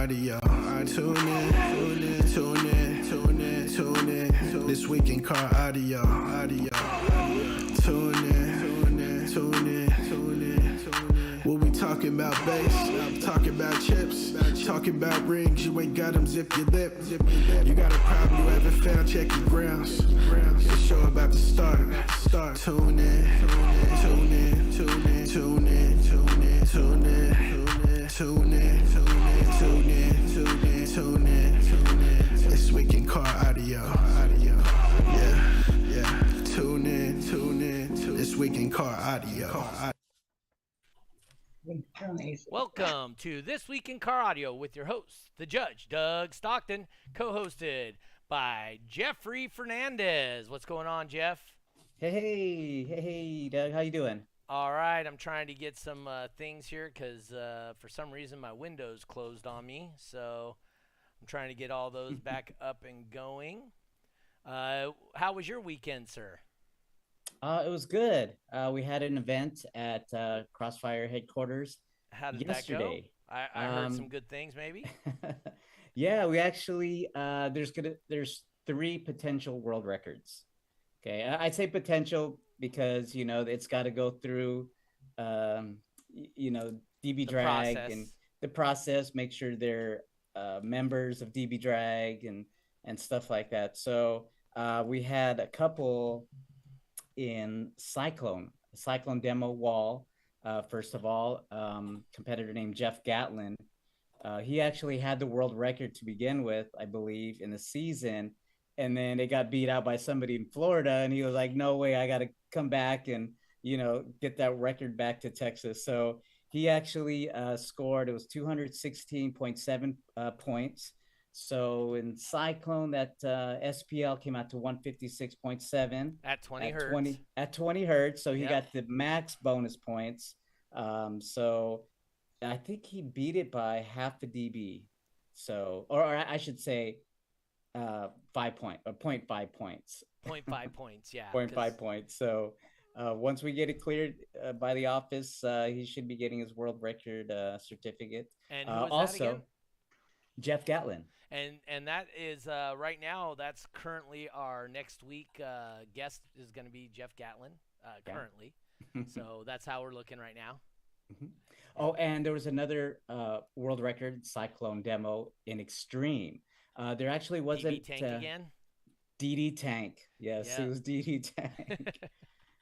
Audio. Tune in. This Week In Car Audio. Tune in. What we talking about? Bass, talking about chips, talking about rings. You ain't got them, zip your lip. You got a problem you haven't found, check your grounds. The show about to start. Tune in. This Week In Car Audio. Yeah. Tune in. This Week In Car Audio. Welcome to This Week In Car Audio with your host, the Judge Doug Stockton, co-hosted by Jeffrey Fernandez. What's going on, Jeff? Hey, Doug. How you doing? All right, I'm trying to get some things here because for some reason my window's closed on me. So I'm trying to get all those back up and going. How was your weekend, sir? It was good. We had an event at Crossfire headquarters. How did yesterday that go? I heard some good things, maybe. Yeah, we actually there's three potential world records. Okay, I say potential because, you know, it's got to go through, you know, DB Drag and the process, make sure they're members of DB Drag and stuff like that. So we had a couple in Cyclone demo wall. First of all, competitor named Jeff Gatlin. He actually had the world record to begin with, I believe, in the season. And then it got beat out by somebody in Florida. And he was like, no way, I got to come back and, you know, get that record back to Texas. So he actually scored, it was 216.7 points. So in Cyclone, that SPL came out to 156.7. At 20 hertz. At 20 hertz. So he got the max bonus points. So I think he beat it by half a dB. So, or I should say, 0.5 points. 0.5 points, yeah. 0.5 points. So once we get it cleared by the office, he should be getting his world record certificate. And who was also that again? Jeff Gatlin. And that is right now. That's currently our next week guest is going to be Jeff Gatlin currently. So that's how we're looking right now. Mm-hmm. Oh, and there was another world record Cyclone demo in Extreme. There actually wasn't DD Tank again. DD Tank. Yes, yeah. It was DD Tank.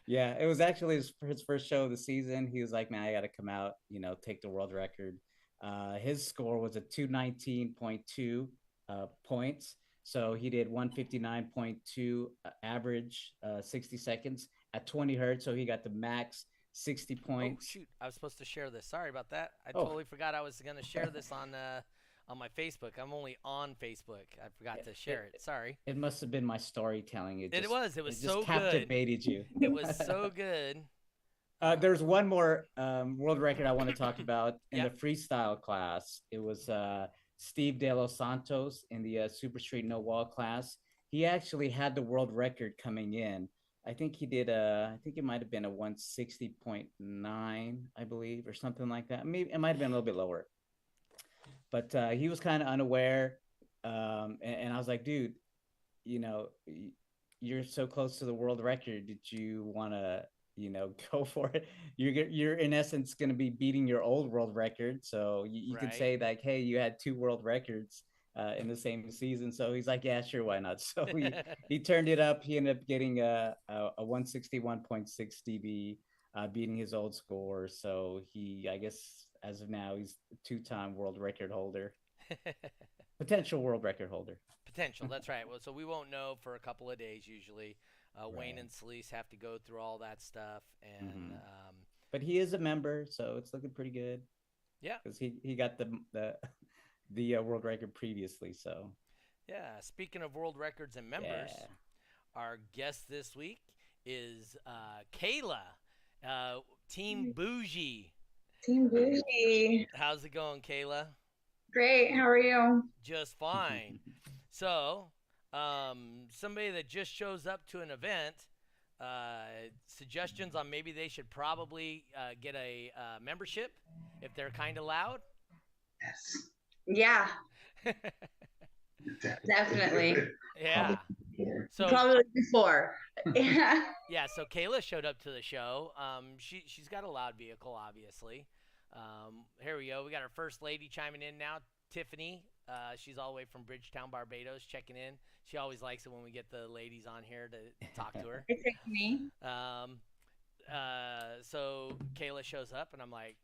Yeah, it was actually his first show of the season. He was like, man, I got to come out, you know, take the world record. His score was a 219.2 points. So he did 159.2 average 60 seconds at 20 hertz. So he got the max 60 points. Oh, shoot. I was supposed to share this. Sorry about that. I totally forgot I was going to share this on my Facebook. I'm only on Facebook. I forgot to share it. Sorry. It must have been my storytelling. It was so good. It just captivated you. It was so good. There's one more world record I want to talk about in the freestyle class. It was Steve De Los Santos in the Super Street No Wall class. He actually had the world record coming in. I think he did I think it might have been a 160.9, I believe, or something like that. Maybe it might have been a little bit lower. But he was kind of unaware, and I was like, dude, you know, you're so close to the world record. Did you want to, you know, go for it? You're in essence going to be beating your old world record. So you can say like, hey, you had two world records in the same season. So he's like, yeah, sure, why not? So he turned it up. He ended up getting a 161.6 dB, beating his old score. So he, I guess, as of now, he's a two-time world record holder. Potential world record holder. Potential, that's right. Well, so we won't know for a couple of days usually. Wayne and Celise have to go through all that stuff. And but he is a member, so it's looking pretty good. Yeah. Because he got the world record previously, so. Yeah, speaking of world records and members, our guest this week is Kayla, Team Bougie. Team Bougie. How's it going, Kayla? Great. How are you? Just fine. So, somebody that just shows up to an event, suggestions on maybe they should probably get a membership if they're kind of loud? Yes. Yeah. Definitely. Yeah. So probably before. Yeah. Yeah. So Kayla showed up to the show. She's got a loud vehicle, obviously. Here we go. We got our first lady chiming in now, Tiffany. She's all the way from Bridgetown, Barbados, checking in. She always likes it when we get the ladies on here to talk to her. It's Tiffany. So Kayla shows up, and I'm like,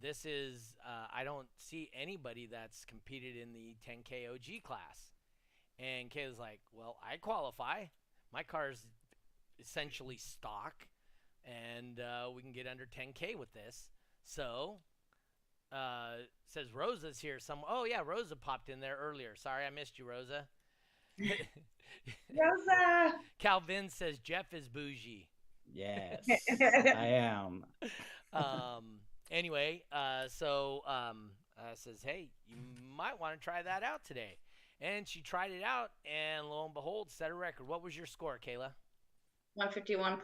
this is I don't see anybody that's competed in the 10K OG class. And Kayla's like, well, I qualify. My car's essentially stock, and we can get under 10K with this. So says Rosa's here. Oh, yeah, Rosa popped in there earlier. Sorry, I missed you, Rosa. Rosa! Calvin says Jeff is bougie. Yes, I am. Anyway, says, hey, you might want to try that out today. And she tried it out, and lo and behold, set a record. What was your score, Kayla? 151.5.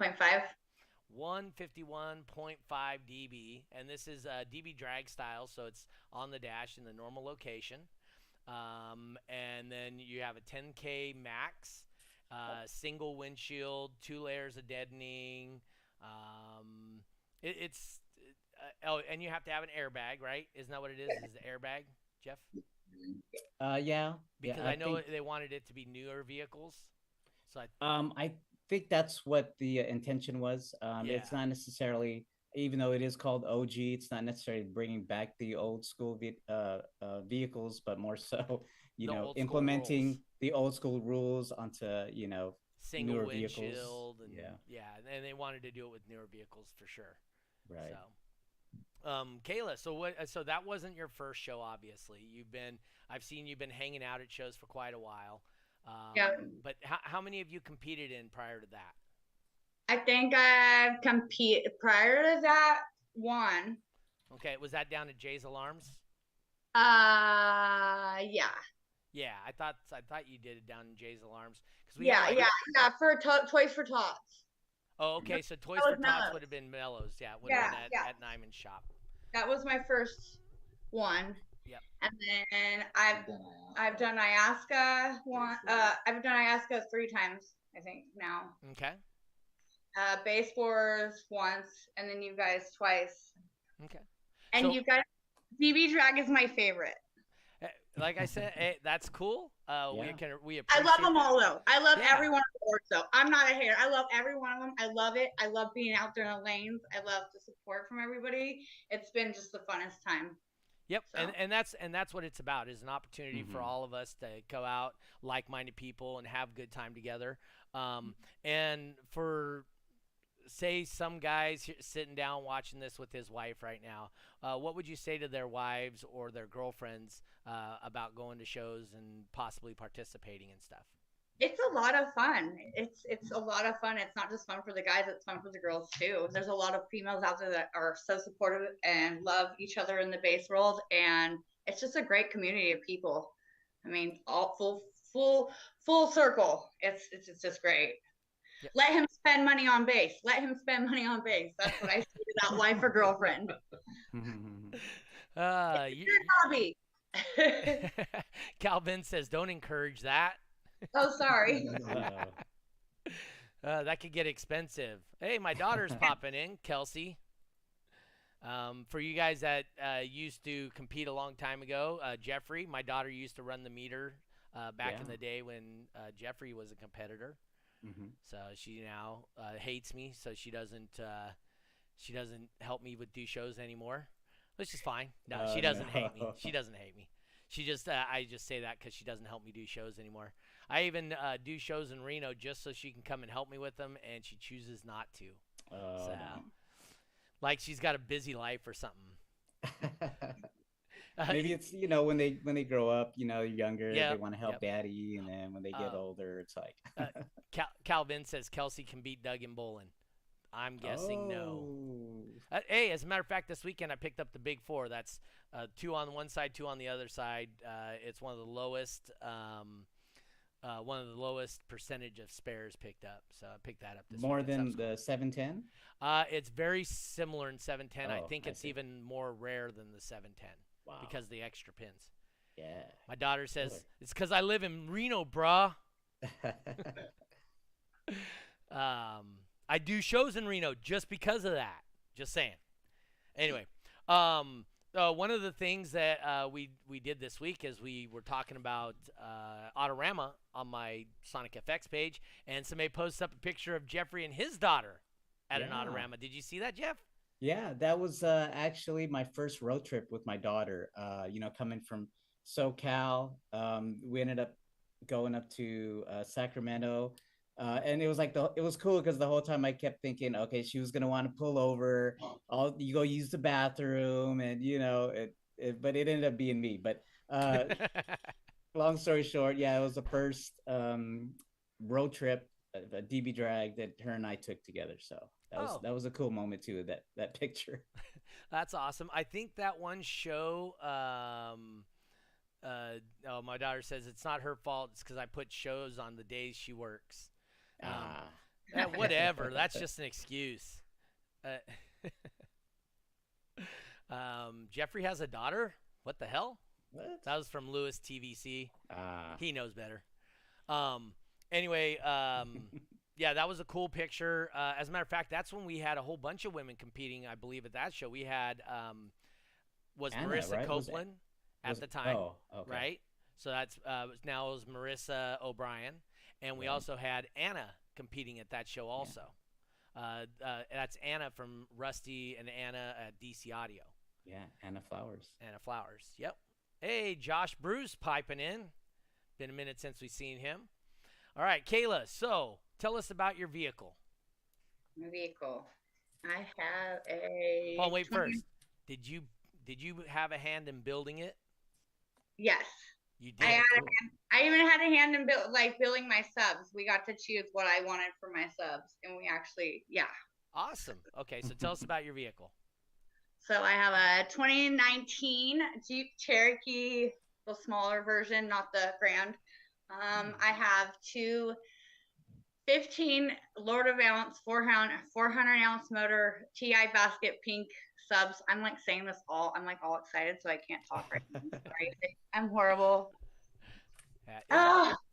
151.5 DB, and this is DB drag style, so it's on the dash in the normal location. And then you have a 10K max, single windshield, 2 layers of deadening. And you have to have an airbag, right? Isn't that what it is? Is the airbag, Jeff? Yeah. Because I know they wanted it to be newer vehicles. So I think that's what the intention was. It's not necessarily, even though it is called OG, it's not necessarily bringing back the old school vehicles, but more so, implementing the old school rules onto, single newer vehicles. And, and they wanted to do it with newer vehicles for sure. Right. So, Kayla, so that wasn't your first show, obviously. I've seen you've been hanging out at shows for quite a while. But how many of you competed in prior to that? I think I've competed prior to that one. Okay. Was that down at Jay's Alarms? Yeah. Yeah. I thought you did it down in Jay's Alarms. For Toys for Tots. Oh, okay. So Toys for Tots would have been Mellows. Yeah. At Nyman's shop. That was my first one. Yep. And then I've done IASCA one. I've done IASCA 3 times, I think now. Okay. Base Wars once, and then you guys twice. Okay. And you guys, DB Drag is my favorite. Like I said, that's cool. We appreciate. I love them all though. I love every one of them. So I'm not a hater. I love every one of them. I love it. I love being out there in the lanes. I love the support from everybody. It's been just the funnest time. Yep, so. and that's what it's about, is an opportunity for all of us to go out, like-minded people, and have a good time together. And for say some guys sitting down watching this with his wife right now, what would you say to their wives or their girlfriends about going to shows and possibly participating and stuff? It's a lot of fun. It's a lot of fun. It's not just fun for the guys. It's fun for the girls too. There's a lot of females out there that are so supportive and love each other in the base world. And it's just a great community of people. I mean, all full circle. It's just great. Yep. Let him spend money on base. That's what I say to that wife or girlfriend. It's a good hobby. Calvin says, don't encourage that. Oh, sorry. That could get expensive. Hey, my daughter's popping in, Kelsey. For you guys that used to compete a long time ago, Jeffrey, my daughter used to run the meter back in the day when Jeffrey was a competitor. Mm-hmm. So she now hates me, so she doesn't help me with do shows anymore, which is fine. No, she doesn't hate me. She just I just say that because she doesn't help me do shows anymore. I even do shows in Reno just so she can come and help me with them, and she chooses not to. So, like she's got a busy life or something. Maybe it's when they grow up, they're younger, they want to help daddy, and then when they get older, it's like. Calvin says Kelsey can beat Doug in bowling. I'm guessing no. Hey, as a matter of fact, this weekend I picked up the big 4. That's 2 on one side, 2 on the other side. It's one of the lowest. One of the lowest percentage of spares picked up. So I picked that up this more than the 710? It's very similar in 710. I think it's even more rare than the 710. Wow. Because of the extra pins. Yeah. My daughter says, it's because I live in Reno, brah. I do shows in Reno just because of that. Just saying. Anyway, one of the things that we did this week is we were talking about Autorama on my Sonic FX page, and somebody posts up a picture of Jeffrey and his daughter at an Autorama. Did you see that, Jeff? Yeah, that was actually my first road trip with my daughter, you know, coming from SoCal. We ended up going up to Sacramento. And it was like it was cool because the whole time I kept thinking, okay, she was gonna want to pull over. You go use the bathroom, and you know it. But it ended up being me. But long story short, yeah, it was the first road trip, a DB Drag that her and I took together. So that was a cool moment too. That picture. That's awesome. I think that one show. Oh, my daughter says it's not her fault. It's because I put shows on the days she works. Whatever. That's just an excuse. Jeffrey has a daughter? What the hell? What? That was from Lewis TVC. He knows better. Anyway, yeah, that was a cool picture. As a matter of fact, that's when we had a whole bunch of women competing, I believe, at that show. We had was Anna, Marissa right? Copeland at the time. Oh, okay. Right? So that's now it was Marissa O'Brien. And we also had Anna competing at that show also. Yeah. That's Anna from Rusty and Anna at DC Audio. Yeah, Anna Flowers. Anna Flowers, yep. Hey, Josh Bruce piping in. Been a minute since we've seen him. All right, Kayla, so tell us about your vehicle. My vehicle. I have a... Oh, wait, first. Did you have a hand in building it? Yes. You did. I even had a hand in building my subs. We got to choose what I wanted for my subs, and we actually, yeah. Awesome. Okay, so tell us about your vehicle. So I have a 2019 Jeep Cherokee, the smaller version, not the Grand. I have two 15 Lord of Ounce 400 ounce motor TI basket pink subs. I'm like saying this all. I'm like all excited, so I can't talk right now. I'm horrible.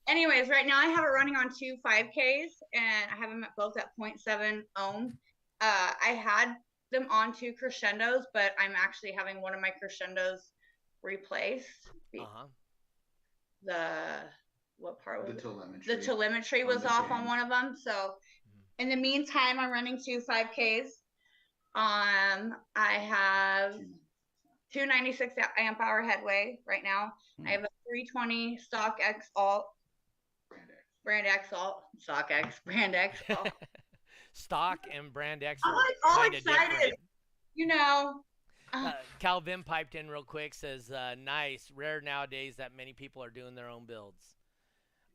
Anyways, right now I have it running on two 5Ks, and I have them at both at 0.7 ohm. I had them on two Crescendos, but I'm actually having one of my Crescendos replaced. The telemetry was off on one of them. So in the meantime, I'm running two 5Ks. I have 296 amp hour headway right now. I have a 320 stock X alt. Brand X alt. Stock and Brand X. I'm like all excited. Different. You know. Calvin piped in real quick, says, nice. Rare nowadays that many people are doing their own builds.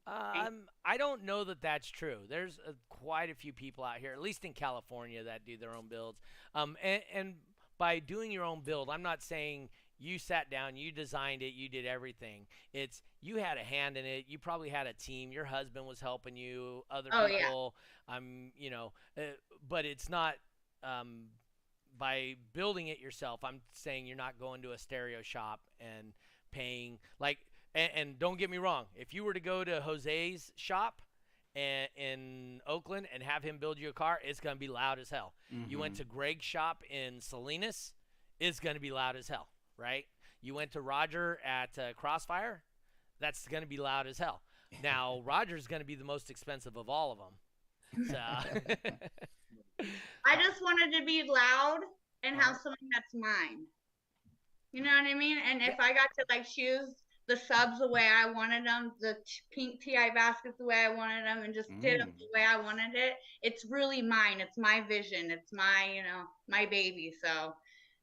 I don't know that that's true. There's quite a few people out here, at least in California, that do their own builds. And by doing your own build, I'm not saying you sat down, you designed it, you did everything. It's you had a hand in it. You probably had a team. Your husband was helping you, other people. Yeah. You know, but it's not by building it yourself. I'm saying you're not going to a stereo shop and paying like. And don't get me wrong. If you were to go to Jose's shop in Oakland and have him build you a car, it's going to be loud as hell. Mm-hmm. You went to Greg's shop in Salinas, it's going to be loud as hell, right? You went to Roger at Crossfire, that's going to be loud as hell. Now, Roger's going to be the most expensive of all of them. So I just wanted to be loud and have something that's mine. You know what I mean? And if I got to like choose the subs the way I wanted them, the pink TI baskets the way I wanted them, and just did them the way I wanted it. It's really mine. It's my vision. It's my, you know, my baby. So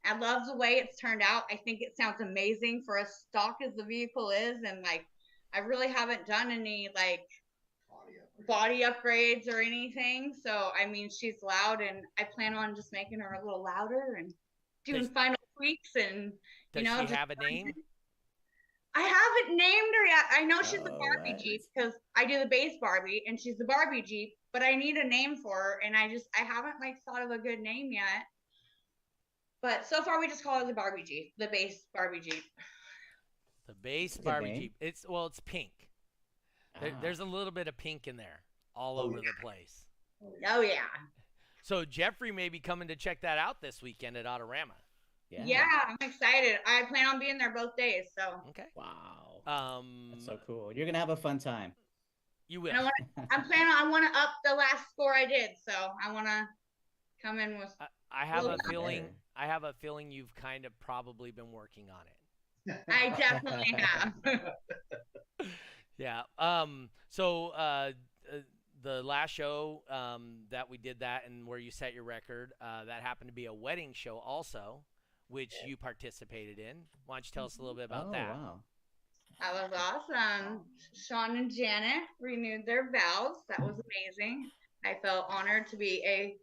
I love the way it's turned out. I think it sounds amazing for as stock as the vehicle is. And like, I really haven't done any like body upgrades or anything. So, I mean, she's loud and I plan on just making her a little louder and doing final tweaks and, you know. Does she have a name? I haven't named her yet. I know she's a Barbie Jeep because I do the base Barbie and she's the Barbie Jeep, but I need a name for her. And I haven't like thought of a good name yet. But so far, we just call it the Barbie Jeep, the base Barbie Jeep. The base Barbie Jeep. It's well, it's pink. There's a little bit of pink in there, all over the place. Oh yeah. So Jeffrey may be coming to check that out this weekend at Autorama. Yeah, I'm excited. I plan on being there both days. So okay. Wow. That's so cool. You're gonna have a fun time. You will. I want to up the last score I did, so I want to come in with. I have a feeling. I have a feeling you've kind of probably been working on it. I definitely have. Yeah. So the last show that we did that and where you set your record, that happened to be a wedding show also, which you participated in. Why don't you tell us a little bit about that? Wow. That was awesome. Sean and Janet renewed their vows. That was amazing. I felt honored to be a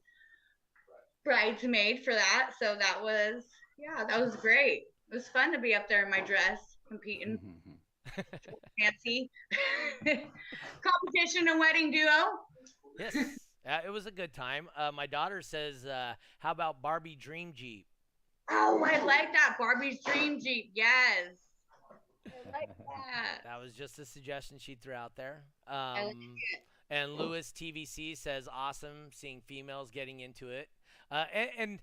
bridesmaid for that. So that was, that was great. It was fun to be up there in my dress competing. Fancy competition and wedding duo. Yes, it was a good time. My daughter says, how about Barbie Dream Jeep? Oh, I like that. Barbie's Dream Jeep. Yes. I like that. That was just a suggestion she threw out there. I like it. And Lewis TVC says, awesome seeing females getting into it. And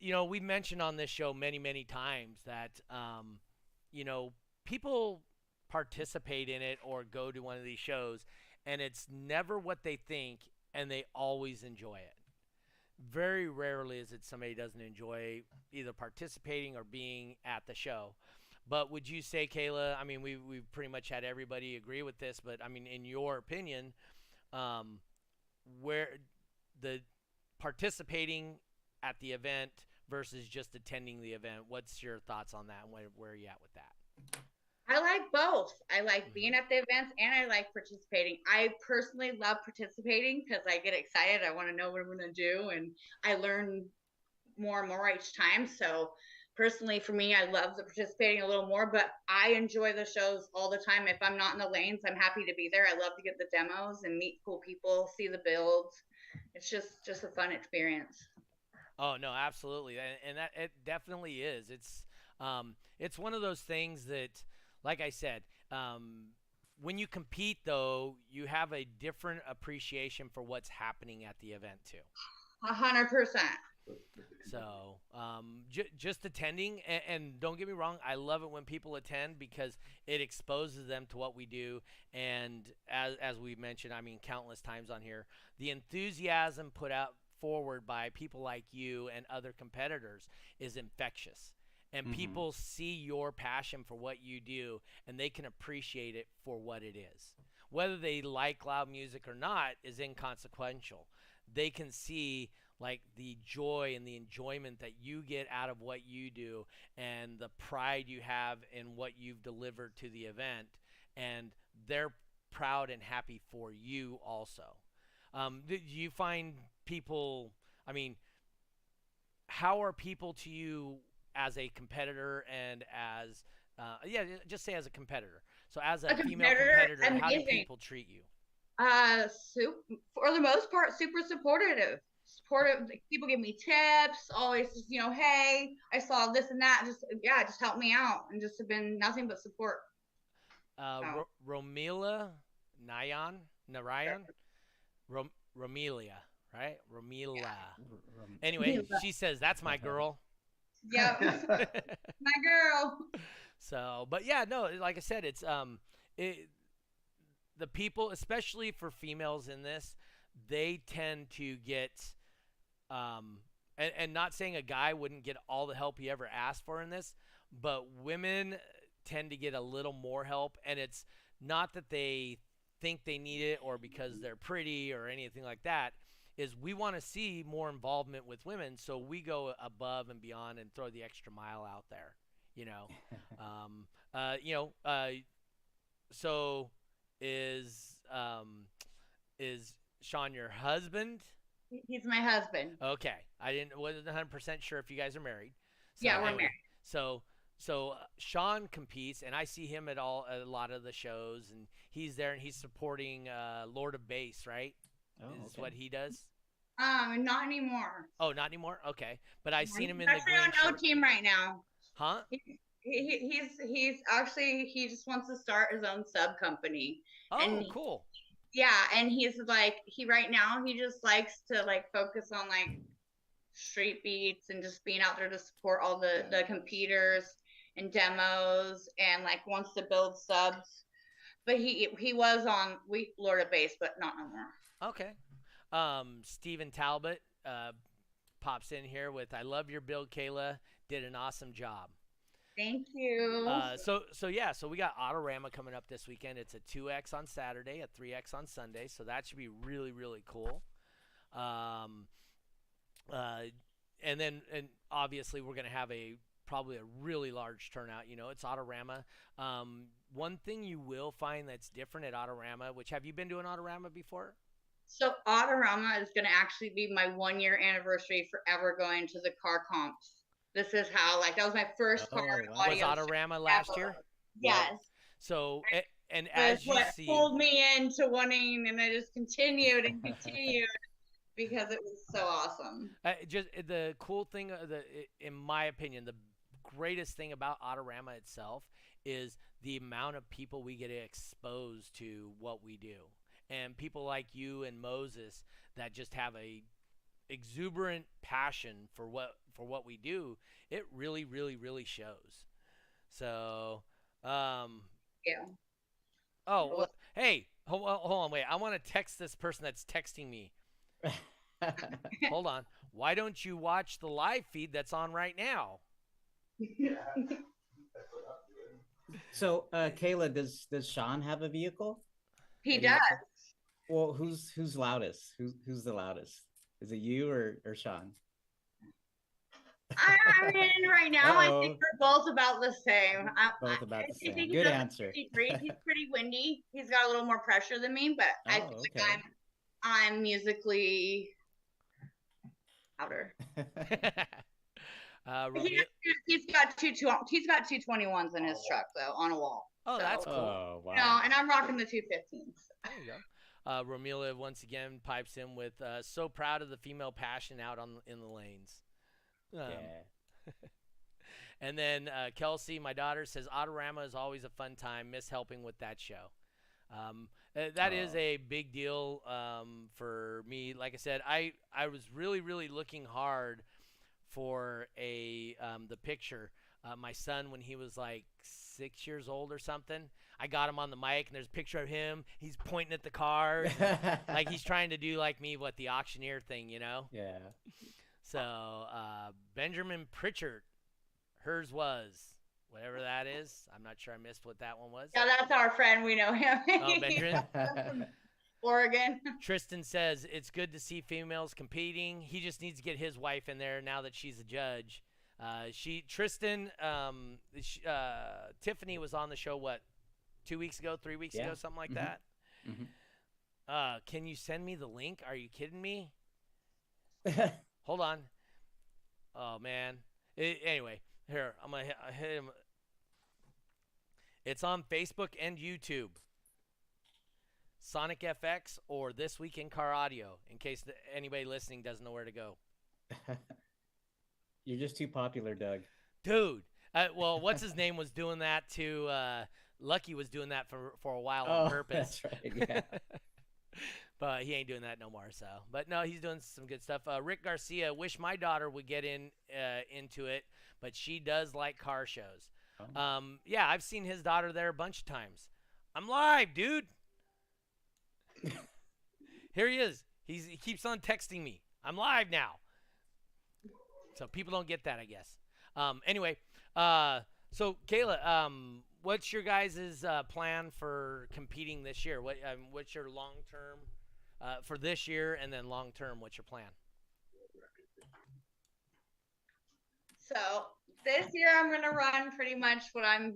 you know, we mentioned on this show many, many times that, you know, people participate in it or go to one of these shows, and it's never what they think, and they always enjoy it. Very rarely is it somebody doesn't enjoy either participating or being at the show. But would you say, Kayla, I mean, we've pretty much had everybody agree with this, but I mean, in your opinion, where the participating at the event versus just attending the event, what's your thoughts on that and where are you at with that? I like both. I like being at the events and I like participating. I personally love participating because I get excited. I want to know what I'm going to do and I learn more and more each time. So personally for me, I love the participating a little more, but I enjoy the shows all the time. If I'm not in the lanes, I'm happy to be there. I love to get the demos and meet cool people, see the builds. It's just a fun experience. Oh, no, absolutely. And that it definitely is. It's one of those things that, like I said, when you compete, though, you have a different appreciation for what's happening at the event, too. 100%. So just attending, and don't get me wrong, I love it when people attend because it exposes them to what we do. And as we've mentioned, I mean, countless times on here, the enthusiasm put out forward by people like you and other competitors is infectious. And people see your passion for what you do, and they can appreciate it for what it is. Whether they like loud music or not is inconsequential. They can see like the joy and the enjoyment that you get out of what you do and the pride you have in what you've delivered to the event, and they're proud and happy for you also. Do you find people, I mean, how are people to you as a competitor and as just say as a competitor. So as a female competitor, amazing. How do people treat you? For the most part, super supportive. Like, people give me tips, always just, you know, hey, I saw this and that. Just help me out and just have been nothing but support. Romila Narayan? Romelia, right? Romila. Yeah. Anyway, she says, that's my girl. Yeah, my girl. So, but yeah, no, like I said, it's the people, especially for females in this, they tend to get and not saying a guy wouldn't get all the help he ever asked for in this, but women tend to get a little more help, and it's not that they think they need it or because they're pretty or anything like that. Is we want to see more involvement with women, so we go above and beyond and throw the extra mile out there, you know. So is Sean your husband? He's my husband. Okay, wasn't 100% sure if you guys are married. So yeah, we're married. So Sean competes, and I see him at a lot of the shows, and he's there and he's supporting Lord of Bass, right? Oh, is what he does. Not anymore. Oh, not anymore? Okay. But I've seen him in the green shirt. He's actually on O team right now. Huh? He's actually, he just wants to start his own sub company. Oh, and cool. Yeah. And he's like, right now, he just likes to like focus on like street beats and just being out there to support all the competitors and demos and like wants to build subs. But he was on Florida base, but not no more. Okay. Steven Talbot pops in here with, I love your build, Kayla. Did an awesome job. Thank you. So we got Autorama coming up this weekend. It's a 2X on Saturday, a 3X on Sunday. So that should be really, really cool. And obviously we're going to have probably a really large turnout. You know, it's Autorama. One thing you will find that's different at Autorama, which have you been to an Autorama before? So Autorama is going to actually be my 1 year anniversary forever going to the car comps. This is how, like, that was my first car. Wow. Was Autorama last year? Yes. Right. So, and as you see, pulled me into wanting, and I just continued and continued because it was so awesome. Just the cool thing, in my opinion, the greatest thing about Autorama itself is the amount of people we get exposed to what we do. And people like you and Moses that just have a exuberant passion for what we do, it really, really, really shows. So, yeah. Oh, well, hey, hold on, wait. I want to text this person that's texting me. Hold on. Why don't you watch the live feed that's on right now? Yeah. So, Kayla, does Sean have a vehicle? He does. Well, who's loudest? Who's the loudest? Is it you or Sean? I mean, right now, I think we're both about the same. Both about the same. Good answer. He's pretty windy. He's got a little more pressure than me, but I feel like I'm musically louder. He's got 221s in his truck though on a wall. Oh, so that's cool. Oh, wow. No, and I'm rocking the 215s. There you go. Romila once again pipes in with so proud of the female passion out in the lanes. Yeah. And then Kelsey, my daughter, says Autorama is always a fun time. Miss helping with that show. That is a big deal for me. Like I said, I was really, really looking hard for the picture. My son, when he was like 6 years old or something, I got him on the mic, and there's a picture of him. He's pointing at the car, and, like he's trying to do like me, what the auctioneer thing, you know? Yeah. So Benjamin Pritchard, hers was whatever that is. I'm not sure. I missed what that one was. Yeah, that's our friend. We know him. Oh, Benjamin. Oregon. Tristan says it's good to see females competing. He just needs to get his wife in there now that she's a judge. Tiffany was on the show, 2 weeks ago, 3 weeks ago, something like that. Mm-hmm. Can you send me the link? Are you kidding me? Hold on. Oh, man. Anyway, here, I'm going to hit him. It's on Facebook and YouTube. Sonic FX or This Week In Car Audio, in case anybody listening doesn't know where to go. You're just too popular, Doug. Dude. Well, what's his name was doing that to Lucky was doing that for a while on purpose. That's right, yeah. But he ain't doing that no more. So, but no, he's doing some good stuff. Rick Garcia, wish my daughter would get into it, but she does like car shows. Oh. Yeah, I've seen his daughter there a bunch of times. I'm live, dude. Here he is. He keeps on texting me. I'm live now. So people don't get that, I guess. So Kayla, what's your guys' plan for competing this year? What's your long-term for this year, and then long-term, what's your plan? So this year I'm going to run pretty much what I'm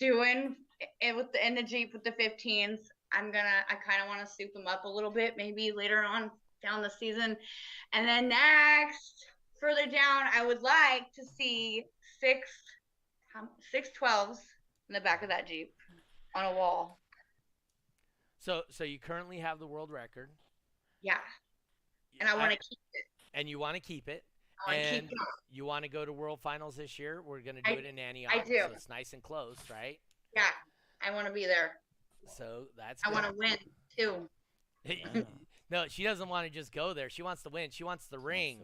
doing in the Jeep with the 15s. I kind of want to soup them up a little bit, maybe later on down the season. And then further down, I would like to see 6 12s in the back of that Jeep on a wall. So you currently have the world record. Yeah. and I want to keep it. And you want to keep it. And you want to go to World Finals this year? We're going to do it in Antioch. I do. So it's nice and close, right? Yeah. I want to be there. So that's good. I want to win, too. No, she doesn't want to just go there. She wants to win. She wants the ring.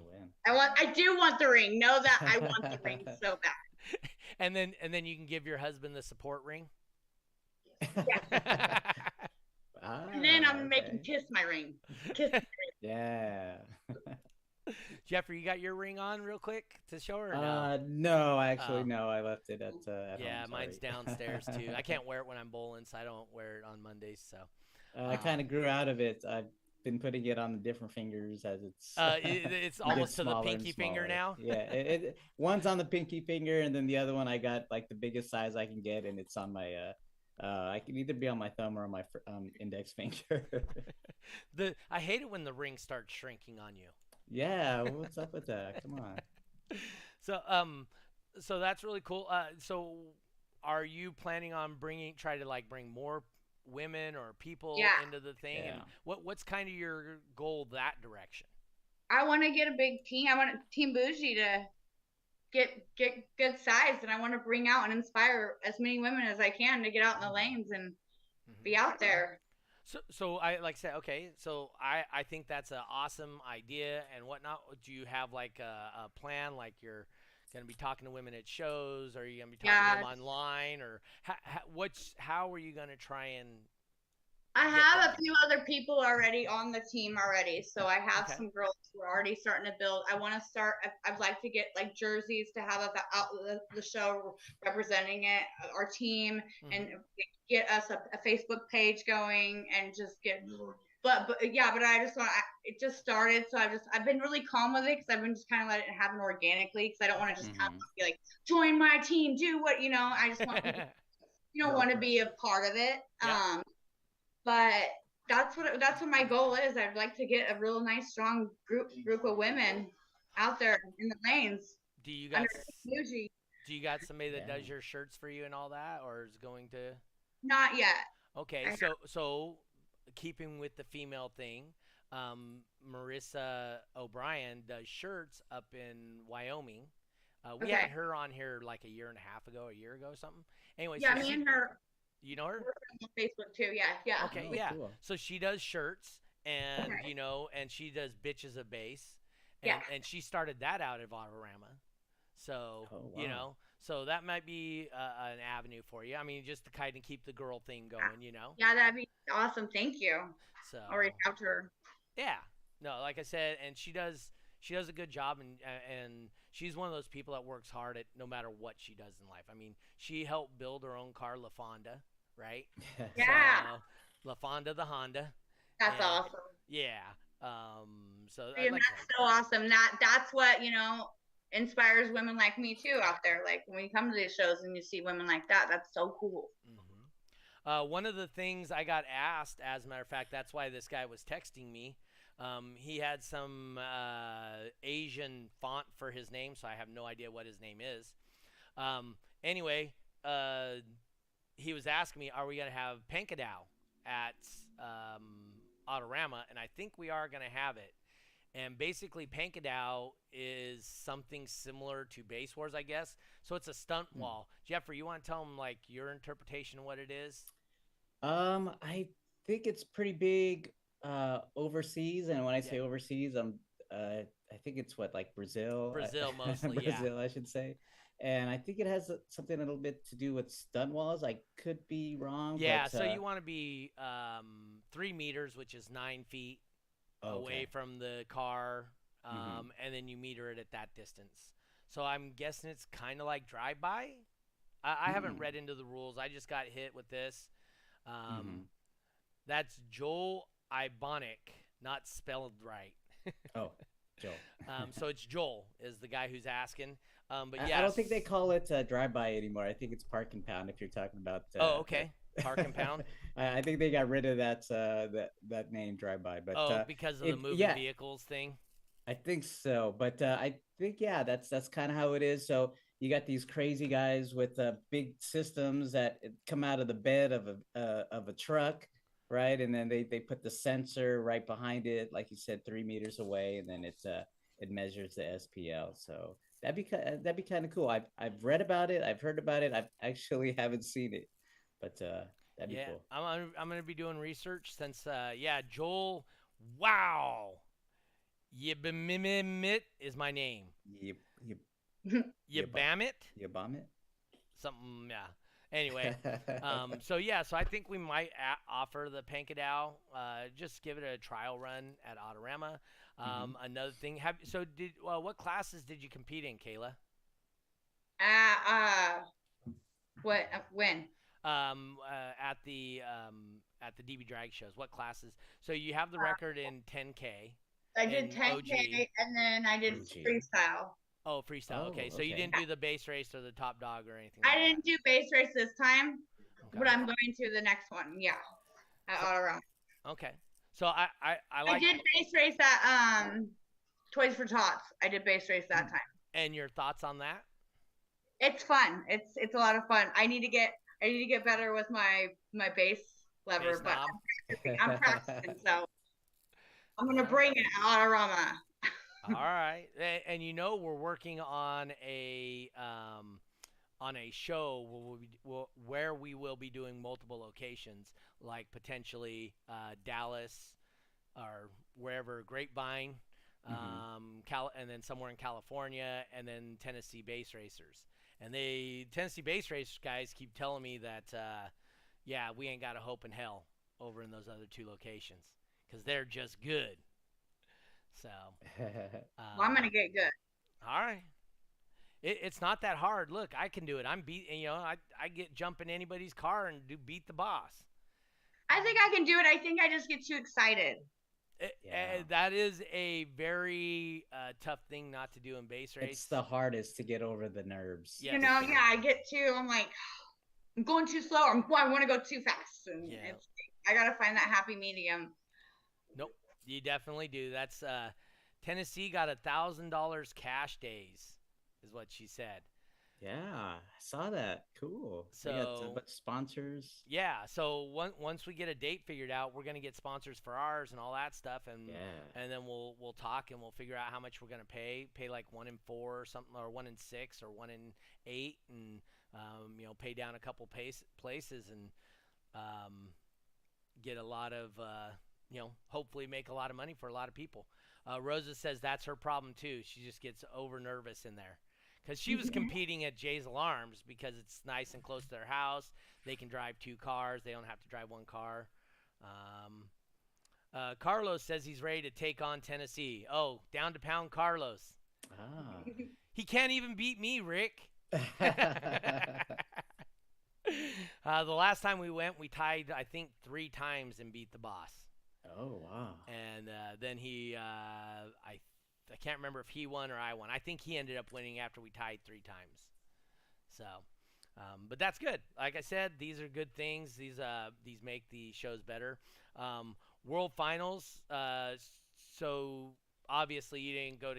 I do want the ring. Know that I want the ring so bad. And then you can give your husband the support ring? Yeah. And then I'm going to make him kiss my ring. Yeah. Jeffrey, you got your ring on real quick to show her? Or no? No, actually, no. I left it at home, mine's downstairs too. I can't wear it when I'm bowling, so I don't wear it on Mondays. So I kind of grew out of it. I've been putting it on the different fingers as it's. It's almost to the pinky finger now. Yeah, one's on the pinky finger, and then the other one I got like the biggest size I can get, and it's on my. I can either be on my thumb or on my index finger. I hate it when the rings start shrinking on you. Yeah, what's up with that? Come on. So that's really cool. So, are you planning on try to bring more women or people into the thing? Yeah. And what's kind of your goal that direction? I want to get a big team. I want Team Bougie to get good size, and I want to bring out and inspire as many women as I can to get out in the lanes and be out there. So I like said, okay, so I think that's an awesome idea and whatnot. Do you have like a plan, like you're going to be talking to women at shows? Or are you going to be talking to them online? Or how are you going to try and? I have a few other people already on the team already. So I have some girls who are already starting to build. I want to start, I'd like to get like jerseys to have at the show representing it, our team, and get us a Facebook page going and just get, but I just want, it just started. So I've been really calm with it because I've been just kind of letting it happen organically because I don't want to just have to be like, join my team, do what, I just want to, want to be a part of it. Yeah. But that's what my goal is. I'd like to get a real nice, strong group of women out there in the lanes. Do you got somebody that does your shirts for you and all that, or is going to? Not yet. Okay, so keeping with the female thing, Marissa O'Brien does shirts up in Wyoming. We had her on here like a year ago or something. Anyway, yeah, so me and her. You know her? We're on Facebook too, yeah. Okay, oh, yeah. Cool. So she does shirts and, and she does Bitches of Bass. And, and she started that out at Autorama. So, so that might be an avenue for you. I mean, just to kind of keep the girl thing going, Yeah, that'd be awesome. Thank you. So, I'll reach out to her. Yeah. No, like I said, and she does a good job, and she's one of those people that works hard at no matter what she does in life. I mean, she helped build her own car, La Fonda. Right? Yeah. So, La Fonda the Honda. That's awesome. Yeah. So that's so awesome. That's what, inspires women like me too out there. Like when you come to these shows and you see women like that, that's so cool. Mm-hmm. One of the things I got asked, as a matter of fact, that's why this guy was texting me. He had some Asian font for his name, so I have no idea what his name is. Anyway, he was asking me, are we going to have Pancadão at Autorama? And I think we are going to have it. And basically, Pancadão is something similar to Base Wars, I guess. So it's a stunt wall. Jeffrey, you want to tell him, like, your interpretation of what it is? I think it's pretty big overseas. And when I say overseas, I think it's Brazil? Brazil, mostly, Brazil, I should say. And I think it has something a little bit to do with stunt walls. I could be wrong. Yeah, but, so you want to be 3 meters, which is 9 feet away from the car, and then you meter it at that distance. So I'm guessing it's kind of like drive-by. I haven't read into the rules. I just got hit with this. That's Joel Ibonic, not spelled right. Joel. So it's Joel is the guy who's asking. But I don't think they call it drive-by anymore. I think it's park and pound if you're talking about. Park and pound. I think they got rid of that name drive-by. But because of the moving vehicles thing. I think so, but I think that's kind of how it is. So you got these crazy guys with big systems that come out of the bed of a truck. right? And then they put the sensor right behind it, like you said, 3 meters away, and then it measures the SPL. So that'd be kind of cool. I've read about it, I've heard about it, I've actually haven't seen it, but that'd be cool. I'm gonna be doing research since Joel. Wow, Yibamit is my name. Yibamit. Something, yeah. Anyway, so I think we might offer the Pancadão. Just give it a trial run at Autorama. Another thing, what classes did you compete in, Kayla? When? At the DB Drag shows, what classes? So you have the record in 10K. I did 10K, OG. And then I did freestyle. Oh, freestyle. Okay, so you didn't do the base race or the top dog or anything. I didn't do base race this time, but I'm going to the next one. Yeah, at Autorama. Okay, so I did base race at Toys for Tots. I did base race that time. And your thoughts on that? It's fun. It's a lot of fun. I need to get better with my base lever, but I'm practicing, so I'm gonna bring it at Autorama. All right, and we're working on a show where we will be doing multiple locations, like potentially Dallas or wherever, Grapevine, and then somewhere in California, and then Tennessee base racers. And the Tennessee base race guys keep telling me that, we ain't got a hope in hell over in those other two locations because they're just good. So I'm gonna get good. All right, it's not that hard. Look, I can do it. I get jump in anybody's car and beat the boss. I think I can do it. I think I just get too excited. That is a very tough thing not to do in base race. It's the hardest to get over the nerves. Yeah. I get too. I'm like, I'm going too slow. I want to go too fast. And I gotta find that happy medium. Nope. You definitely do. That's Tennessee got $1,000 cash days, is what she said. Yeah, I saw that. Cool. So they got a bunch of sponsors. Yeah. So once we get a date figured out, we're gonna get sponsors for ours and all that stuff, and then we'll talk and we'll figure out how much we're gonna pay like 1 in 4 or something, or 1 in 6 or 1 in 8, and pay down a couple places and get a lot of. Hopefully make a lot of money for a lot of people. Rosa says that's her problem too. She just gets over nervous in there because she was competing at Jay's Alarms because it's nice and close to their house. They can drive 2 cars. They don't have to drive 1 car. Carlos says he's ready to take on Tennessee. Oh, down to pound Carlos. Ah. He can't even beat me, Rick. The last time we went, we tied, I think, 3 times and beat the boss. Oh, wow. And then he I can't remember if he won or I won. I think he ended up winning after we tied 3 times. So, but that's good. Like I said, these are good things. These make the shows better. World Finals. So obviously you didn't go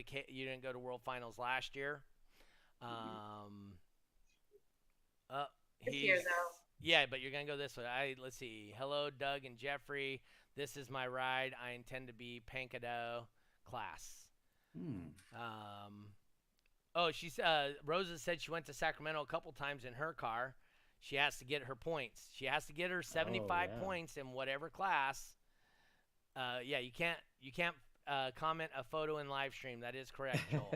to World Finals last year. This year though. Yeah, but you're going to go this way. Let's see. Hello, Doug and Jeffrey. This is my ride. I intend to be Pancadão class. Rosa said she went to Sacramento a couple times in her car. She has to get her points. She has to get her 75 points in whatever class. You can't comment a photo in live stream. That is correct, Joel.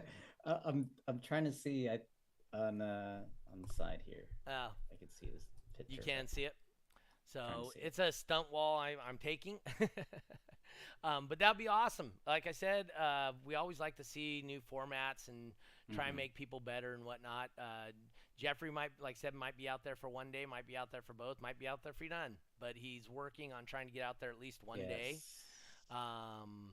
I'm trying to see on the side here. Oh, I can see this picture. You can see it. So it's a stunt wall I'm taking, but that'd be awesome. Like I said, we always like to see new formats and try and make people better and whatnot. Jeffrey might be out there for 1 day, might be out there for both, might be out there for none, but he's working on trying to get out there at least one day.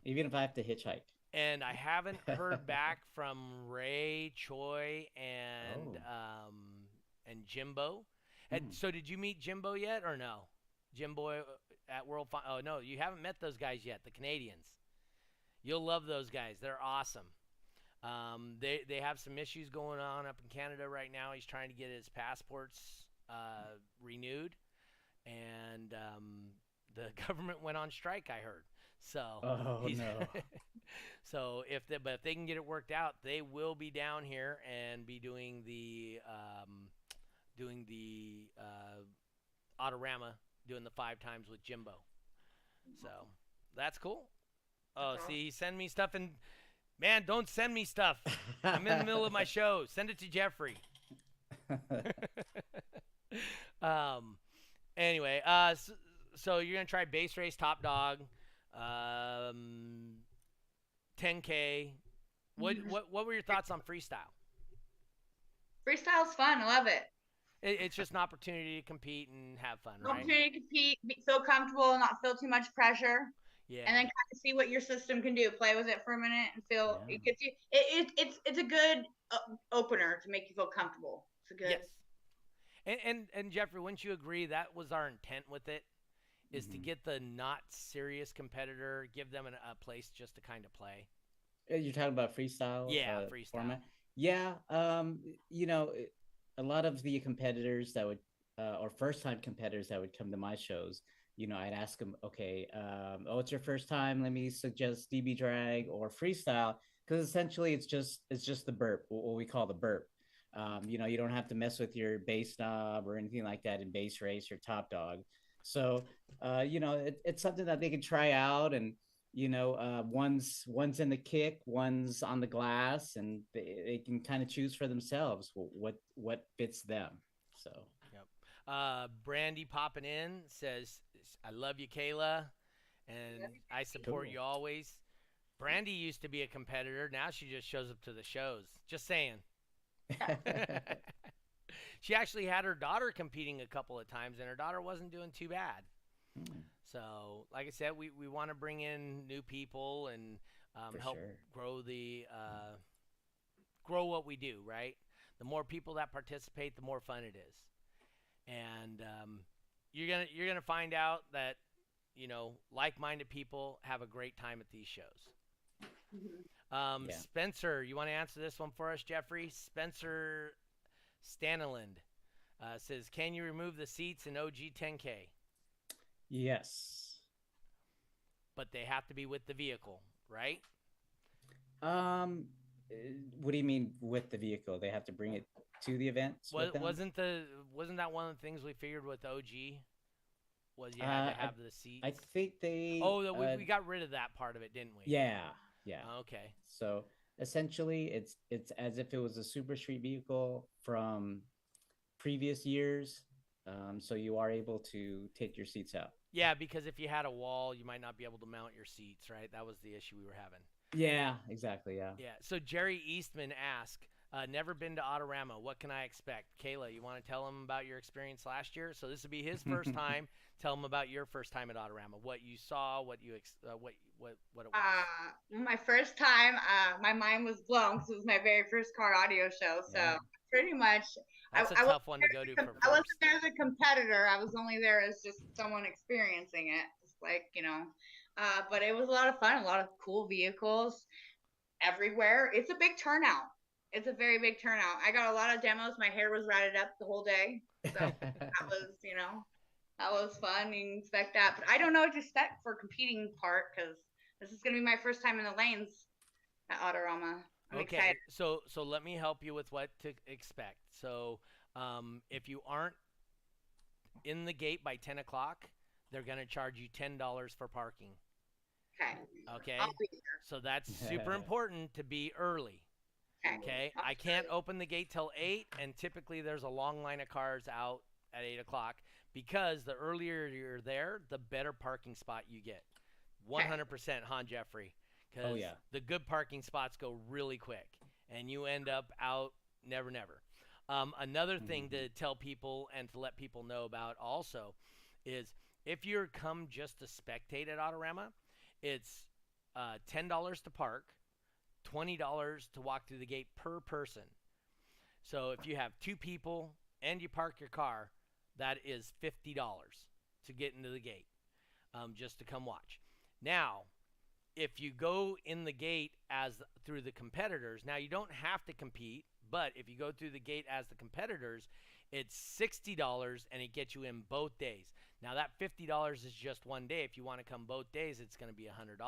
Even if I have to hitchhike. And I haven't heard back from Ray, Choi, and Jimbo. And so did you meet Jimbo yet or no? Jimbo at World Finals. Oh, no, you haven't met those guys yet, the Canadians. You'll love those guys. They're awesome. They have some issues going on up in Canada right now. He's trying to get his passports renewed. And The government went on strike, I heard. So, no. So if they can get it worked out, they will be down here and be doing the Autorama, doing the 5 times with Jimbo. So that's cool. Oh, see, send me stuff and man, don't send me stuff. I'm in the middle of my show. Send it to Jeffrey. Anyway, so you're going to try Base Race, Top Dog, 10K. What were your thoughts on freestyle? Freestyle's fun. I love it. It's just an opportunity to compete and have fun, right? Opportunity to compete, feel comfortable, not feel too much pressure. Yeah. And then kind of see what your system can do. Play with it for a minute and feel yeah. It gets you. It's a good opener to make you feel comfortable. It's a good. Yes. And Jeffrey, wouldn't you agree that was our intent with it? Is to get the not serious competitor, give them a place just to kind of play. You're talking about freestyle? Yeah, freestyle. Format? Yeah. A lot of the competitors that would, or first-time competitors that would come to my shows, I'd ask them, okay, it's your first time. Let me suggest DB Drag or freestyle, because essentially it's just the burp, what we call the burp. You don't have to mess with your base knob or anything like that in Base Race or Top Dog. So, it's something that they can try out and, one's in the kick, one's on the glass, and they can kind of choose for themselves what fits them. So, yep. Brandy popping in says, I love you, Kayla, and I support you always. Brandy used to be a competitor. Now she just shows up to the shows. Just saying. She actually had her daughter competing a couple of times, and her daughter wasn't doing too bad. So, like I said, we want to bring in new people and help grow the grow what we do, right? The more people that participate, the more fun it is. And you're gonna find out that like-minded people have a great time at these shows. Yeah. Spencer, you want to answer this one for us, Jeffrey? Spencer Staniland says, can you remove the seats in OG 10K? Yes. But they have to be with the vehicle, right? What do you mean with the vehicle? They have to bring it to the event? Wasn't that one of the things we figured with OG? Was you had to have the seats? I think they... we got rid of that part of it, didn't we? Yeah. Okay. So essentially it's as if it was a Super Street vehicle from previous years. So you are able to take your seats out. Yeah, because if you had a wall, you might not be able to mount your seats, right? That was the issue we were having. Yeah, exactly. Yeah. Yeah. So Jerry Eastman asked, never been to Autorama. What can I expect? Kayla, you want to tell him about your experience last year? So this would be his first time. Tell him about your first time at Autorama. What you saw, what it was. My first time, my mind was blown because it was my very first car audio show. So pretty much. That's a tough one to go to. I wasn't there as a competitor. I was only there as just someone experiencing it. It's like, but it was a lot of fun, a lot of cool vehicles everywhere. It's a big turnout. It's a very big turnout. I got a lot of demos. My hair was ratted up the whole day. So that was, that was fun. You can expect that. But I don't know what to expect for competing part because this is going to be my first time in the lanes at Autorama. Okay, excited. So let me help you with what to expect. So if you aren't in the gate by 10 o'clock, they're going to charge you $10 for parking. Okay. I'll be there. So that's super important to be early. Okay. I can't open the gate till 8, and typically there's a long line of cars out at 8 o'clock because the earlier you're there, the better parking spot you get. 100%, Jeffrey? Because the good parking spots go really quick, and you end up out never. Another thing to tell people and to let people know about also is if you're come just to spectate at Autorama, it's $10 to park, $20 to walk through the gate per person. So if you have 2 people and you park your car, that is $50 to get into the gate just to come watch. Now, if you go in the gate as through the competitors, now you don't have to compete, but if you go through the gate as the competitors, it's $60 and it gets you in both days. Now that $50 is just one day. If you want to come both days, it's going to be $100.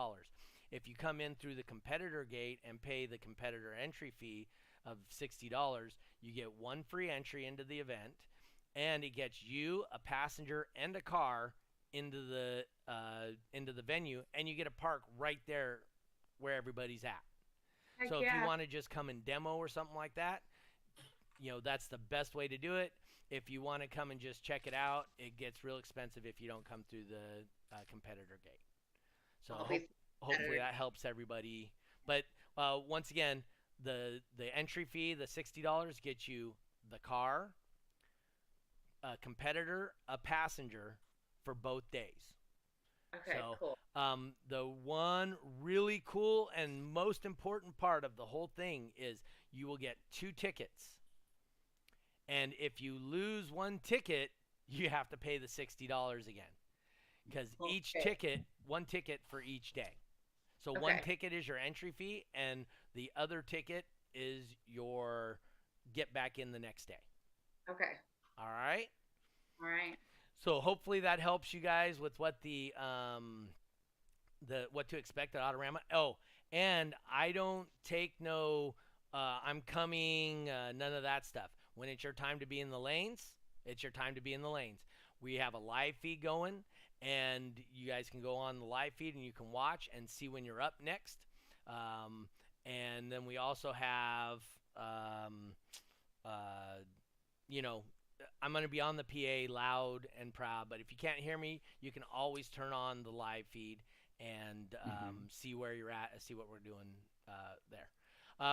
If you come in through the competitor gate and pay the competitor entry fee of $60, you get one free entry into the event, and it gets you, a passenger, and a car into the venue, and you get a park right there where everybody's at. So if you want to just come and demo or something like that, you know, that's the best way to do it. If you want to come and just check it out, it gets real expensive if you don't come through the competitor gate. So hopefully that helps everybody. But once again, the entry fee, the $60, gets you the car, a competitor, a passenger for both days. Okay, so, cool. The one really cool and most important part of the whole thing is you will get 2 tickets. And if you lose one ticket, you have to pay the $60 again. Because each ticket, one ticket for each day. So one ticket is your entry fee, and the other ticket is your get back in the next day. Okay. All right? All right. So hopefully that helps you guys with what the what to expect at Autorama. Oh, and I don't take no I'm coming, none of that stuff. When it's your time to be in the lanes, it's your time to be in the lanes. We have a live feed going, and you guys can go on the live feed and you can watch and see when you're up next. And then we also have you know, I'm going to be on the PA loud and proud, but if you can't hear me, you can always turn on the live feed and see where you're at and see what we're doing there.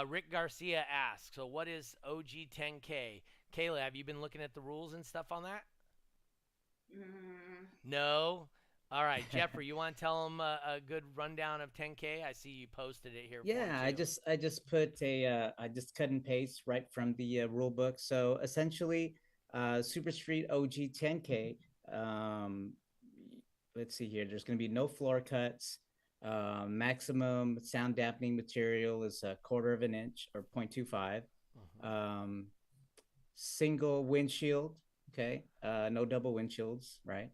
Rick Garcia asks, so what is OG 10K? Kayla, have you been looking at the rules and stuff on that? No? All right, Jeffrey, you want to tell them a good rundown of 10K? I see you posted it here. Yeah, I just put a I just cut and paste right from the rule book. So essentially, Super Street OG 10K. Let's see here. There's going to be no floor cuts. Maximum sound dampening material is 1/4 of an inch or 0.25. Single windshield. Okay. No double windshields. Right.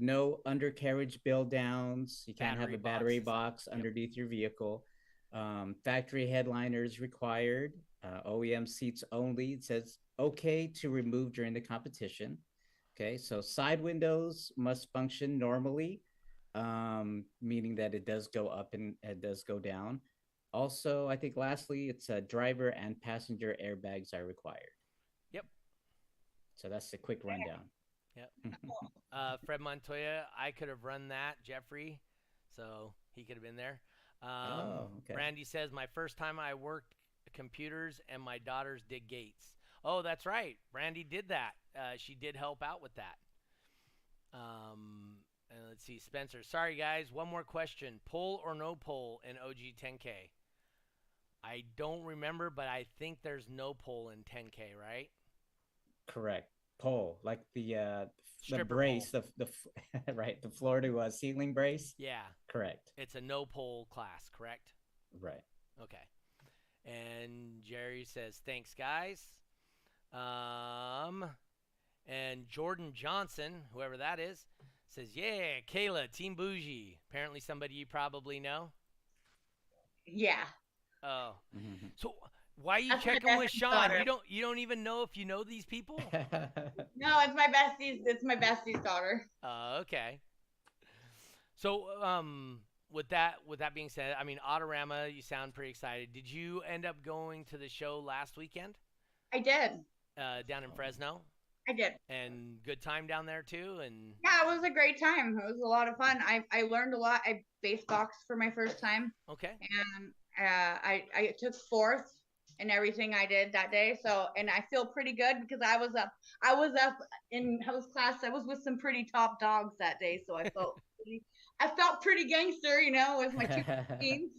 No undercarriage build downs. You can't have a battery box underneath your vehicle. Factory headliners required. OEM seats only. It says okay to remove during the competition. Okay, so side windows must function normally, meaning that it does go up and it does go down. Also, I think lastly, it's driver and passenger airbags are required. Yep. So that's the quick rundown. Yep. Fred Montoya, I could have run that, Jeffrey, so he could have been there. Brandy says, my first time I worked computers and my daughters did gates. Oh, that's right. Brandy did that. She did help out with that. And let's see, Spencer. Sorry, guys. One more question. Pull or no pull in OG 10K? I don't remember, but I think there's no pull in 10K, right? Correct. Pull, like the brace, pull. the right, the floor to ceiling brace. Yeah. Correct. It's a no pull class, correct? Right. Okay. And Jerry says, thanks, guys. And Jordan Johnson, whoever that is, says, yeah, Kayla, Team Bougie. Apparently somebody you probably know. Yeah. Oh. So why are you checking with Sean? Daughter. You don't even know if you know these people? No, it's my bestie's daughter. Okay. So with that being said, I mean, Autorama, you sound pretty excited. Did you end up going to the show last weekend? I did. Down in Fresno? I did. And good time down there too? And yeah, it was a great time. It was a lot of fun. I learned a lot. I bass boxed for my first time. Okay. And I took fourth in everything I did that day. So, and I feel pretty good because I was up in host class. I was with some pretty top dogs that day. So I felt pretty gangster, you know, with my two teams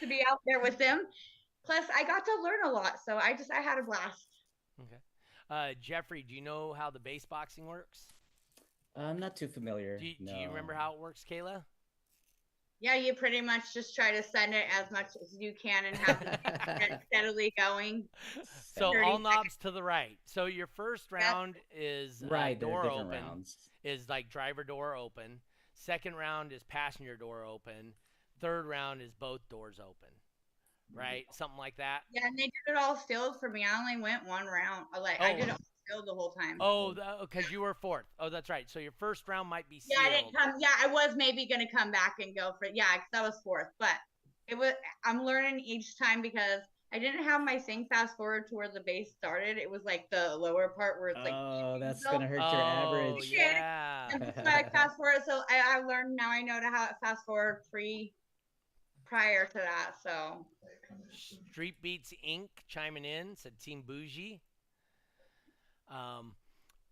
to be out there with them. Plus, I got to learn a lot, so I had a blast. Okay. Jeffrey, do you know how the bass boxing works? I'm not too familiar. Do you remember how it works, Kayla? Yeah, you pretty much just try to send it as much as you can and have it steadily going. So all knobs to the right. So your first round is door open. Rounds. Is like driver door open. Second round is passenger door open. Third round is both doors open. Right? Something like that. Yeah, and they did it all filled for me. I only went one round. I did it all filled the whole time. Oh, because you were fourth. Oh, that's right. So your first round might be sealed. Yeah, I didn't come. Yeah, I was maybe going to come back and go for because I was fourth. But it was. I'm learning each time because I didn't have my thing fast forward to where the base started. It was like the lower part where it's like. Oh, that's going to hurt your average. Yeah. And so I fast forward. So I learned now. I know how to fast forward prior to that. So Street Beats Inc. chiming in said Team Bougie. All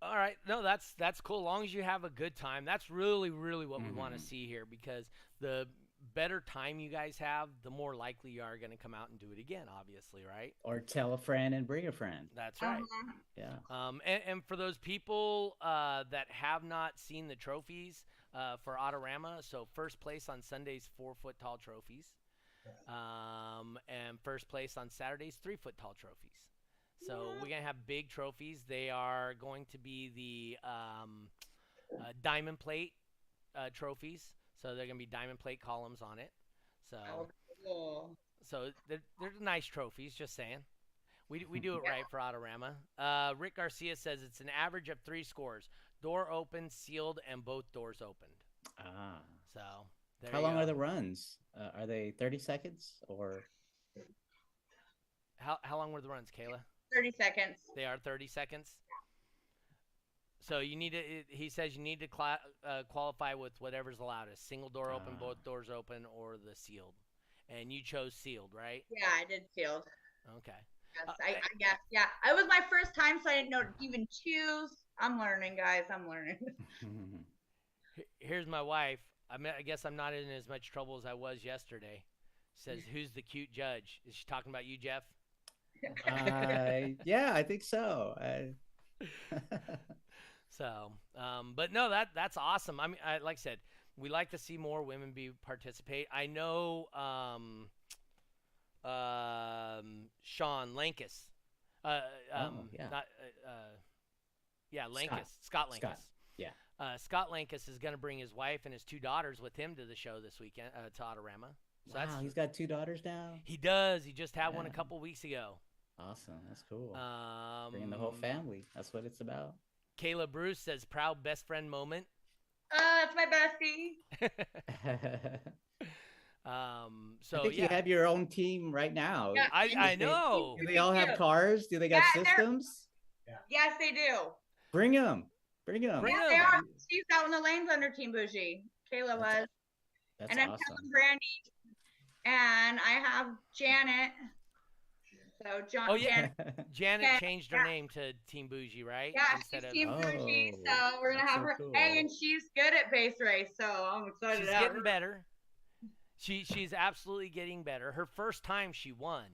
right. No, that's cool. As long as you have a good time, that's really, really what we want to see here, because the better time you guys have, the more likely you are going to come out and do it again, obviously. Right. Or tell a friend and bring a friend. That's right. Yeah. And for those people, that have not seen the trophies, for Autorama. So first place on Sundays, 4-foot tall trophies. And first place on Saturdays, 3-foot tall trophies. So we're going to have big trophies. They are going to be the diamond plate trophies. So they're going to be diamond plate columns on it. So they're nice trophies, just saying. We do it right for Autorama. Rick Garcia says it's an average of 3 scores. Door open, sealed, and both doors opened. Ah. So there How long are the runs? Are they 30 seconds or? How long were the runs, Kayla? 30 seconds. They are 30 seconds. So you need to, he says you need to qualify with whatever's allowed, a single door open, both doors open, or the sealed. And you chose sealed, right? Yeah, I did sealed. Okay. Yes, I guess. Yeah. It was my first time, so I didn't know to even choose. I'm learning, guys. I'm learning. Here's my wife. I guess I'm not in as much trouble as I was yesterday. Says, who's the cute judge? Is she talking about you, Jeff? Yeah, I think so. So, but no, that's awesome. I mean, like I said, we like to see more women participate. I know Sean Lankus. Lankus. Scott Lankus. Yeah. Scott Lankus is going to bring his wife and his 2 daughters with him to the show this weekend, to Autorama. So wow, he's got 2 daughters now? He does. He just had one a couple weeks ago. Awesome. That's cool. Bringing the whole family. That's what it's about. Kayla Bruce says, proud best friend moment. Oh, that's my bestie. I think you have your own team right now. Yeah, I know. Do they all have cars? Do they got systems? Yeah. Yes, they do. Bring them. Yeah, they are. She's out in the lanes under Team Bougie. Kayla was. That's awesome. I'm Kevin Brandy. And I have Janet. So Janet changed her name to Team Bougie, right? Yeah, she's Team Bougie. So we're gonna have her. Cool. Hey, and she's good at base race, so I'm excited. She's getting better. She's absolutely getting better. Her first time she won,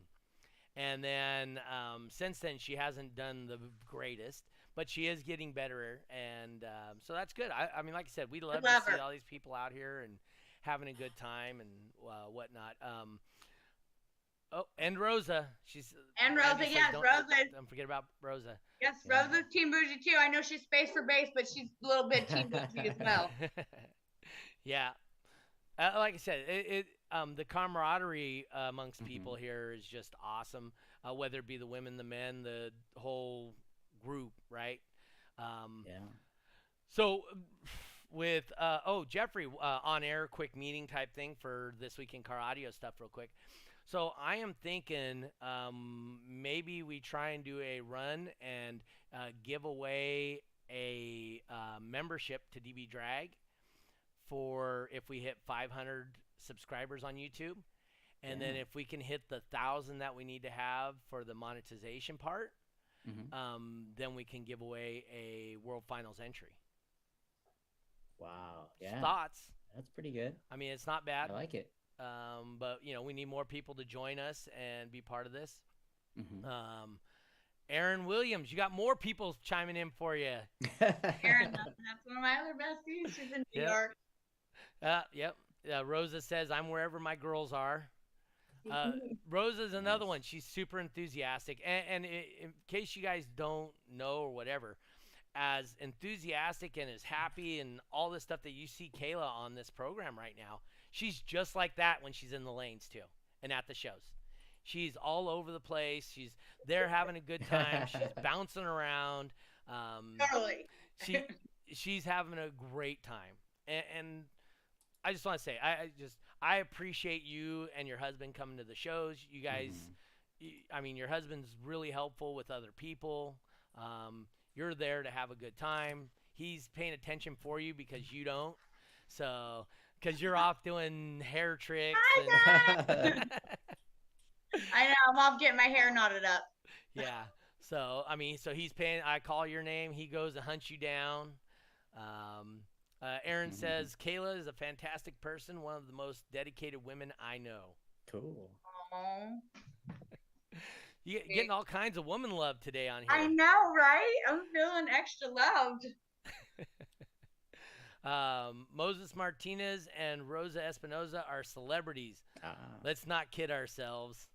and then since then she hasn't done the greatest, but she is getting better, and so that's good. I mean, like I said, we love to see all these people out here and having a good time and whatnot. And Rosa. Rosa. Don't forget about Rosa. Yes, yeah. Rosa's Team Bougie too. I know she's space for base, but she's a little bit Team Bougie as well. Yeah. Like I said, the camaraderie amongst people here is just awesome, whether it be the women, the men, the whole group, right? Yeah. So with Jeffrey, on-air quick meeting type thing for This Week in Car Audio stuff real quick. So I am thinking maybe we try and do a run and give away a membership to DB Drag for if we hit 500 subscribers on YouTube. And then if we can hit the 1,000 that we need to have for the monetization part, then we can give away a World Finals entry. Wow. Yeah. Thoughts? That's pretty good. I mean, it's not bad. I like it. But we need more people to join us and be part of this. Aaron Williams, you got more people chiming in for you. Aaron, that's one of my other besties. She's in New York. Yep. Rosa says, I'm wherever my girls are. Rosa's another one. She's super enthusiastic. And in case you guys don't know or whatever, as enthusiastic and as happy and all the stuff that you see Kayla on this program right now, she's just like that when she's in the lanes too and at the shows. She's all over the place. She's there having a good time. She's bouncing around. Totally. She's having a great time. And I just want to say, I appreciate you and your husband coming to the shows. You guys, I mean, your husband's really helpful with other people. You're there to have a good time. He's paying attention for you because you don't. So, because you're off doing hair tricks. I know. I'm off getting my hair knotted up. Yeah. So, I mean, so he's paying. I call your name. He goes to hunt you down. Aaron says, Kayla is a fantastic person, one of the most dedicated women I know. Cool. You're getting all kinds of woman love today on here. I know, right? I'm feeling extra loved. Moses Martinez and Rosa Espinoza are celebrities. Let's not kid ourselves.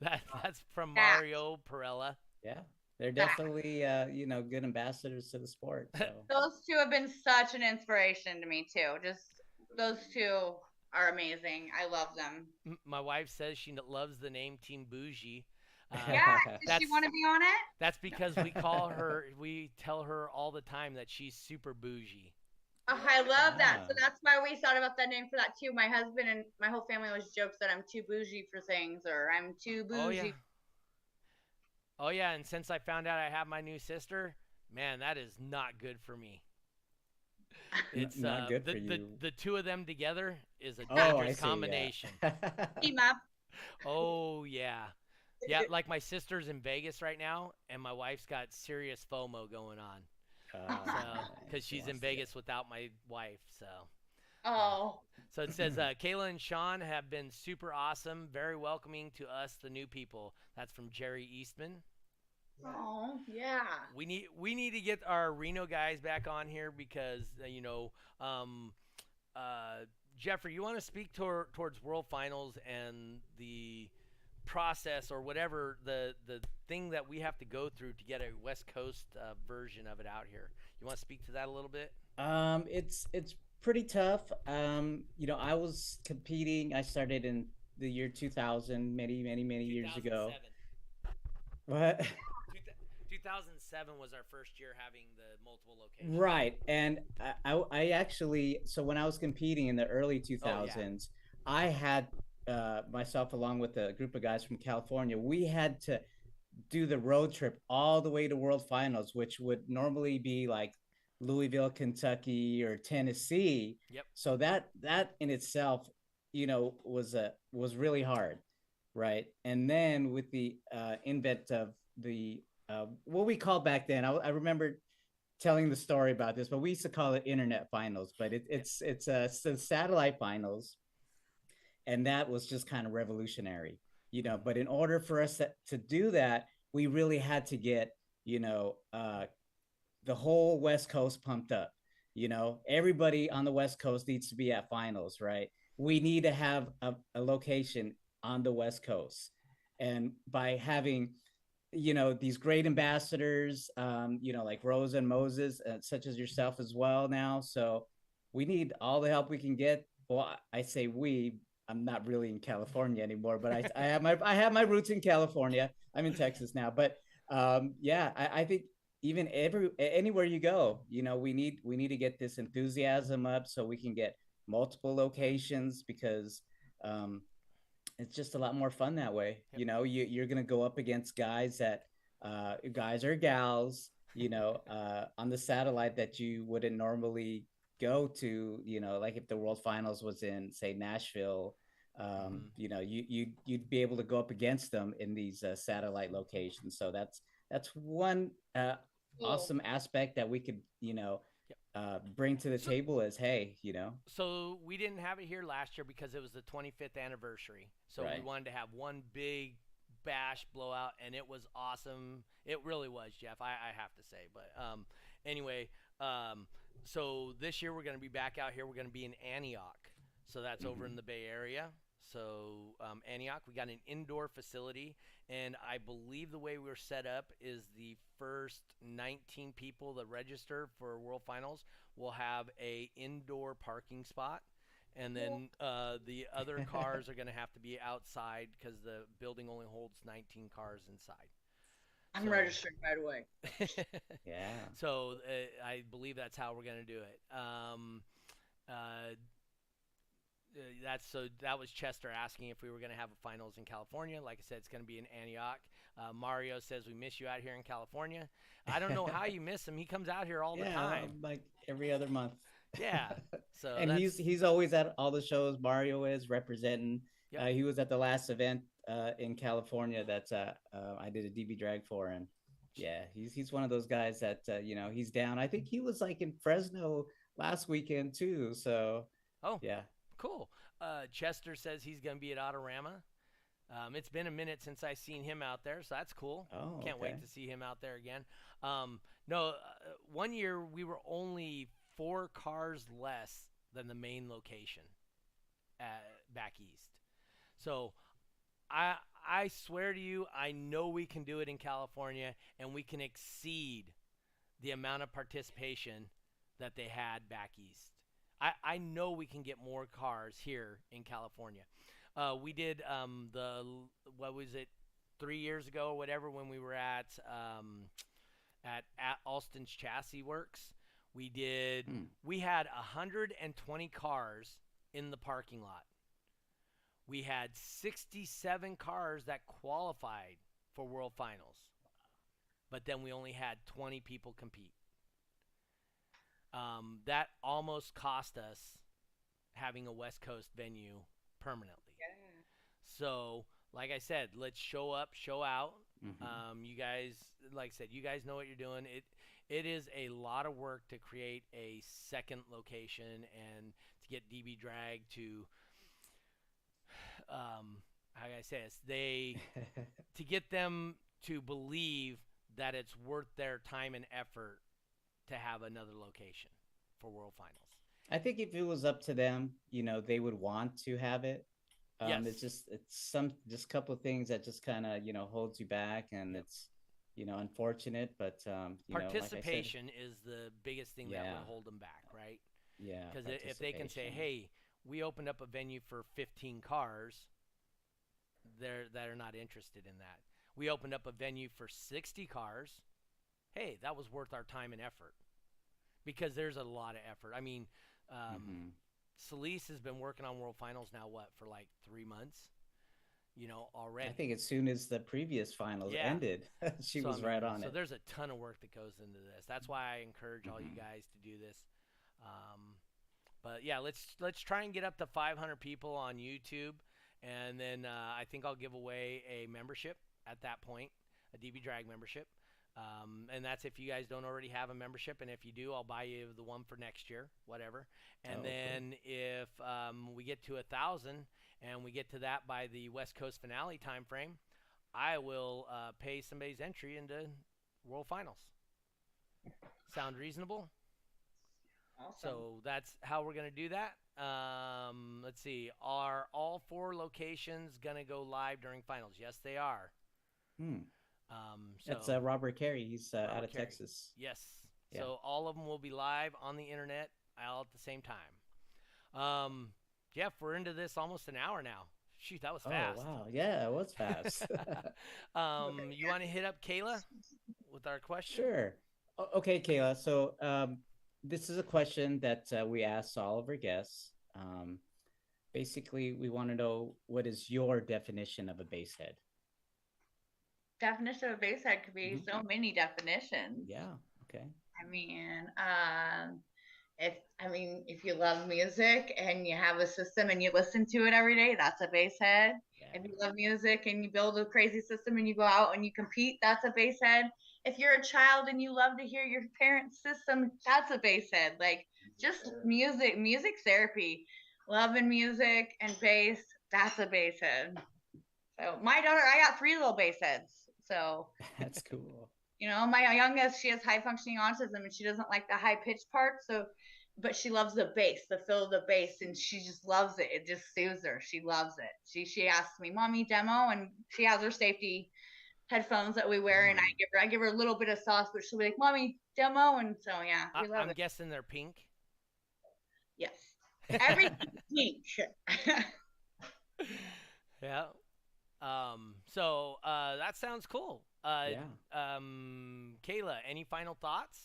That's from Mario Perella. Yeah. They're definitely, you know, good ambassadors to the sport. So. Those two have been such an inspiration to me, too. Just those two are amazing. I love them. My wife says she loves the name Team Bougie. Yeah, does she want to be on it? That's because we call her, we tell her all the time that she's super bougie. Oh, I love that. So that's why we thought about that name for that, too. My husband and my whole family always jokes that I'm too bougie for things or I'm too bougie. Oh, yeah. Oh, yeah, and since I found out I have my new sister, man, that is not good for me. It's not good for you. The two of them together is a dangerous combination. Team up. Oh, yeah. Yeah, like my sister's in Vegas right now, and my wife's got serious FOMO going on. Because she's in Vegas without my wife, so. So it says, Kayla and Sean have been super awesome, very welcoming to us, the new people. That's from Jerry Eastman. Oh, yeah. We need to get our Reno guys back on here because, you know, Jeffrey, you want to speak towards World Finals and the process or whatever, the thing that we have to go through to get a West Coast version of it out here. You want to speak to that a little bit? It's pretty tough. You know, I was competing. I started in the year 2000, many years ago. What? 2007 was our first year having the multiple locations. Right. And I actually, so when I was competing in the early 2000s, I had myself along with a group of guys from California, we had to do the road trip all the way to World Finals, which would normally be like Louisville, Kentucky, or Tennessee. Yep. So that in itself, you know, was really hard, right? And then with the invent of the what we call back then, I remember telling the story about this, but we used to call it Internet Finals, but it's the satellite finals, and that was just kind of revolutionary, you know. But in order for us to do that, we really had to get, you know, the whole West Coast pumped up. You know, everybody on the West Coast needs to be at finals, right? We need to have a location on the West Coast. And by having, you know, these great ambassadors, you know, like Rose and Moses, such as yourself as well now. So we need all the help we can get. Well, I say I'm not really in California anymore, but I have my roots in California. I'm in Texas now, but yeah, I think, even anywhere you go, you know, we need to get this enthusiasm up so we can get multiple locations because it's just a lot more fun that way. Yep. You know, you're going to go up against guys that guys or gals, you know, on the satellite that you wouldn't normally go to, you know, like if the World Finals was in, say, Nashville, you know, you'd be able to go up against them in these satellite locations. So that's one awesome aspect that we could, you know, bring to the table is, hey, you know. So we didn't have it here last year because it was the 25th anniversary. So we wanted to have one big bash blowout, and it was awesome. It really was, Jeff, I have to say. But anyway, So this year we're going to be back out here. We're going to be in Antioch. So that's over in the Bay Area. So Antioch, we got an indoor facility, and I believe the way we were set up is the first 19 people that register for World Finals will have a indoor parking spot, and then the other cars are going to have to be outside because the building only holds 19 cars inside. I'm registering right away. Yeah. So I believe that's how we're going to do it. That was Chester asking if we were going to have a finals in California. Like I said, it's going to be in Antioch. Mario says we miss you out here in California. I don't know how you miss him. He comes out here all the time, like every other month. Yeah. So and he's always at all the shows. Mario is representing. Yep. He was at the last event in California that I did a DB drag for, and yeah, he's one of those guys that he's down. I think he was like in Fresno last weekend too. So yeah. Cool. Chester says he's going to be at Autorama. It's been a minute since I've seen him out there, so that's cool. Can't wait to see him out there again. One year we were only 4 cars less than the main location back east. So I swear to you, I know we can do it in California, and we can exceed the amount of participation that they had back east. I know we can get more cars here in California. We did 3 years ago or whatever, when we were at Alston's Chassis Works. We had 120 cars in the parking lot. We had 67 cars that qualified for World Finals, but then we only had 20 people compete. That almost cost us having a West Coast venue permanently. Yeah. So, like I said, let's show up, show out. Mm-hmm. You guys, like I said, you guys know what you're doing. It is a lot of work to create a second location and to get DB Drag to, how do I say this? To get them to believe that it's worth their time and effort to have another location for World Finals. I think if it was up to them, they would want to have it. Yes. It's just a couple of things that just kind of holds you back, and it's unfortunate, but participation like I said, is the biggest thing that will hold them back, right? Yeah. Because if they can say, "Hey, we opened up a venue for 15 cars," that are not interested in that. We opened up a venue for 60 cars. Hey, that was worth our time and effort, because there's a lot of effort. I mean, Solis has been working on World Finals now, for like 3 months, already. I think as soon as the previous finals ended, she was right on it. So there's a ton of work that goes into this. That's why I encourage all you guys to do this. But yeah, let's try and get up to 500 people on YouTube. And then I think I'll give away a membership at that point, a DB Drag membership. And that's if you guys don't already have a membership, and if you do, I'll buy you the one for next year, whatever. And then if we get to 1,000 and we get to that by the West Coast finale time frame, I will pay somebody's entry into World Finals. Sound reasonable? Awesome. So that's how we're going to do that. Let's see. Are all 4 locations going to go live during finals? Yes, they are. That's Robert Carey. He's out of Texas. Yes. Yeah. So all of them will be live on the internet all at the same time. Jeff, we're into this almost an hour now. Shoot, that was fast. Oh, wow. Yeah, it was fast. You want to hit up Kayla with our question? Sure. Okay, Kayla. So this is a question that we asked all of our guests. Basically, we want to know, what is your definition of a basehead? Definition of a basehead could be so many definitions. Yeah. Okay. I mean, if you love music and you have a system and you listen to it every day, that's a basehead. Yeah. If you love music and you build a crazy system and you go out and you compete, that's a basehead. If you're a child and you love to hear your parents' system, that's a basehead. Like just music therapy, loving music and bass, that's a basehead. So my daughter, I got 3 little baseheads. So that's cool. You know, my youngest, she has high functioning autism and she doesn't like the high pitched part. So, but she loves the bass, the fill of the bass, and she just loves it. It just soothes her. She loves it. She asks me, "Mommy, demo," and she has her safety headphones that we wear, and I give her a little bit of sauce, but she'll be like, "Mommy, demo," and so yeah, we love it. I'm guessing they're pink. Yes, everything's pink. Yeah. So that sounds cool. Kayla, any final thoughts?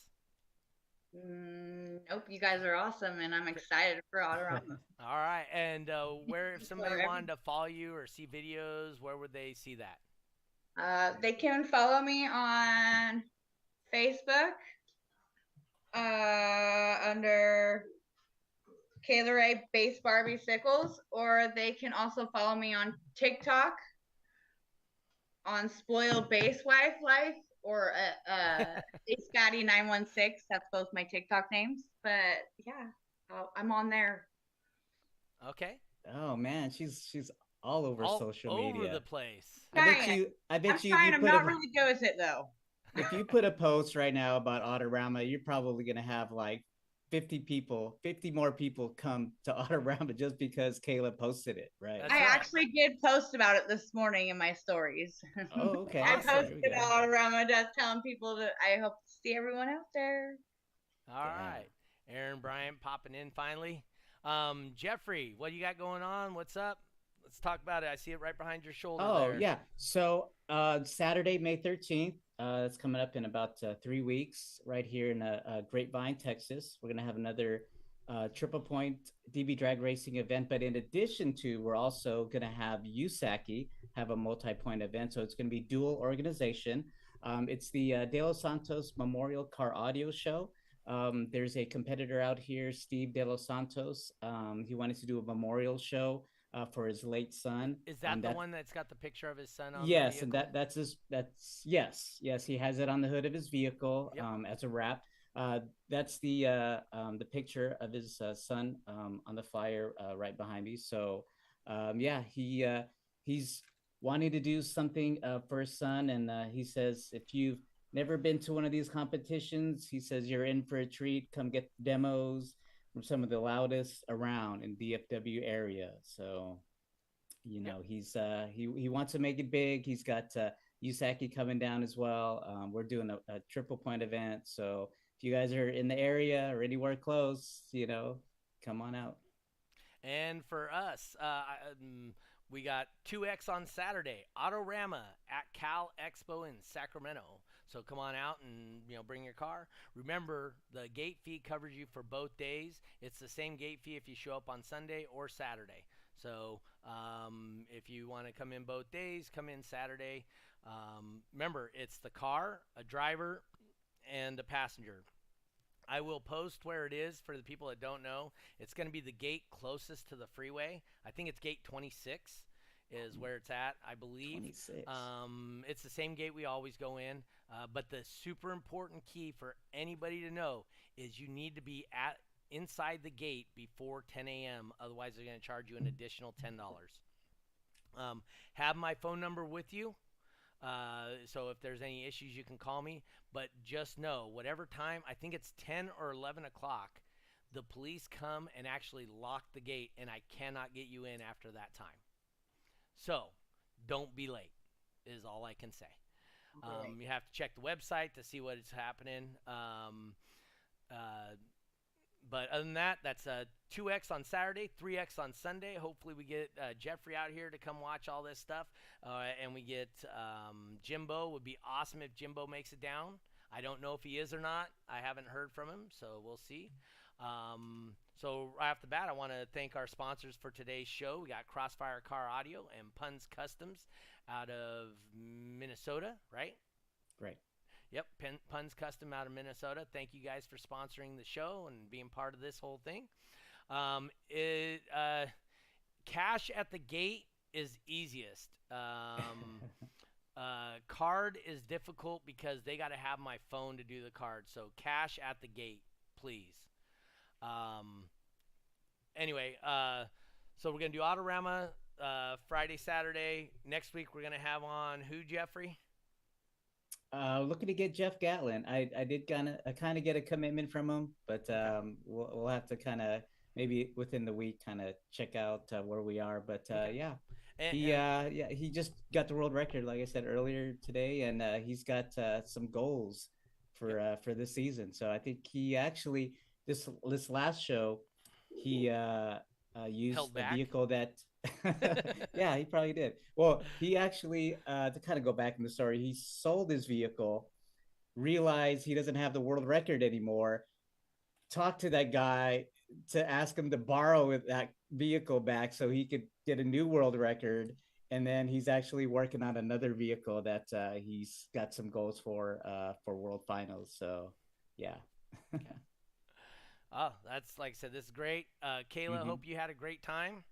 Nope, you guys are awesome, and I'm excited for Autorama. All right, and where, if somebody wanted to follow you or see videos, where would they see that? They can follow me on Facebook under Kayla Ray Base Barbie Sickles, or they can also follow me on TikTok on Spoiled Base Wife Life, or Scotty 916. That's both my TikTok names, but yeah, I'm on there. Okay. Oh man, she's all over social media. All over the place. I'm not really good at it though. If you put a post right now about Autorama, you're probably gonna have like 50 more people come to Autorama just because Kayla posted it, right? That's actually did post about it this morning in my stories. Oh, okay. Awesome. I posted Autorama just telling people that I hope to see everyone out there. All right. Aaron Bryant popping in finally. Jeffrey, what do you got going on? What's up? Let's talk about it. I see it right behind your shoulder. Oh, there. Yeah. So Saturday, May 13th. It's coming up in about 3 weeks right here in Grapevine, Texas. We're going to have another Triple Point DB Drag Racing event. But in addition to, we're also going to have USACI have a multi-point event. So it's going to be dual organization. It's the De Los Santos Memorial Car Audio Show. There's a competitor out here, Steve De Los Santos. He wanted to do a memorial show for his late son. Is that the one that's got the picture of his son on? Yes, and that's his, yes, he has it on the hood of his vehicle. Yep. As a wrap. That's the picture of his son on the flyer right behind me. So he's wanting to do something for his son, and he says, if you've never been to one of these competitions, he says, you're in for a treat. Come get demos from some of the loudest around in DFW area. So, you know, he's he wants to make it big. He's got USACI coming down as well. We're doing a triple point event. So if you guys are in the area or anywhere close, you know, come on out. And for us, we got 2X on Saturday, Autorama at Cal Expo in Sacramento. So come on out and, you know, bring your car. Remember, the gate fee covers you for both days. It's the same gate fee if you show up on Sunday or Saturday. So if you want to come in both days, come in Saturday. Remember, it's the car, a driver, and a passenger. I will post where it is for the people that don't know. It's going to be the gate closest to the freeway. I think it's gate 26 is where it's at, I believe. 26. It's the same gate we always go in. But the super important key for anybody to know is you need to be inside the gate before 10 a.m. Otherwise, they're going to charge you an additional $10. Have my phone number with you. So if there's any issues, you can call me. But just know, whatever time, I think it's 10 or 11 o'clock, the police come and actually lock the gate, and I cannot get you in after that time. So don't be late is all I can say. You have to check the website to see what is happening. But other than that, that's 2X on Saturday, 3X on Sunday. Hopefully we get Jeffrey out here to come watch all this stuff. And we get Jimbo. It would be awesome if Jimbo makes it down. I don't know if he is or not. I haven't heard from him, so we'll see. So right off the bat, I want to thank our sponsors for today's show. We got Crossfire Car Audio and Puns Customs out of Minnesota, right? Right. Yep, Puns Custom out of Minnesota. Thank you guys for sponsoring the show and being part of this whole thing. Cash at the gate is easiest. Card is difficult because they got to have my phone to do the card. So cash at the gate, please. Anyway, so we're going to do Autorama Friday, Saturday. Next week, we're going to have on who, Jeffrey? Looking to get Jeff Gatlin. I did kind of get a commitment from him, but we'll have to kind of maybe within the week kind of check out where we are. But yeah, he just got the world record, like I said earlier today, and he's got some goals for this season. So I think he actually this last show he used the vehicle that. Yeah, he probably did. Well, he actually, to kind of go back in the story, he sold his vehicle, realized he doesn't have the world record anymore, talked to that guy to ask him to borrow that vehicle back so he could get a new world record. And then he's actually working on another vehicle that he's got some goals for world finals. So, yeah. Okay. Oh, that's, like I said, this is great. Kayla, mm-hmm. Hope you had a great time.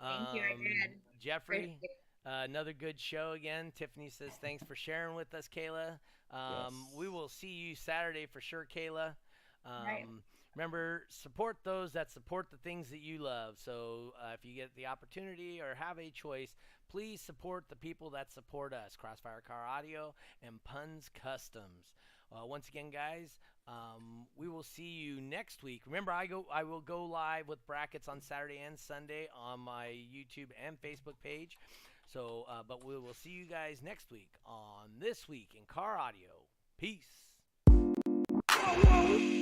Thank you, I did. Jeffrey, another good show again. Tiffany says, thanks for sharing with us, Kayla. Yes. We will see you Saturday for sure, Kayla. Right. Remember, support those that support the things that you love. So if you get the opportunity or have a choice, please support the people that support us, Crossfire Car Audio and Puns Customs. Once again, guys, we will see you next week. Remember, I will go live with brackets on Saturday and Sunday on my YouTube and Facebook page. So, but we will see you guys next week on This Week in Car Audio. Peace. Whoa, whoa.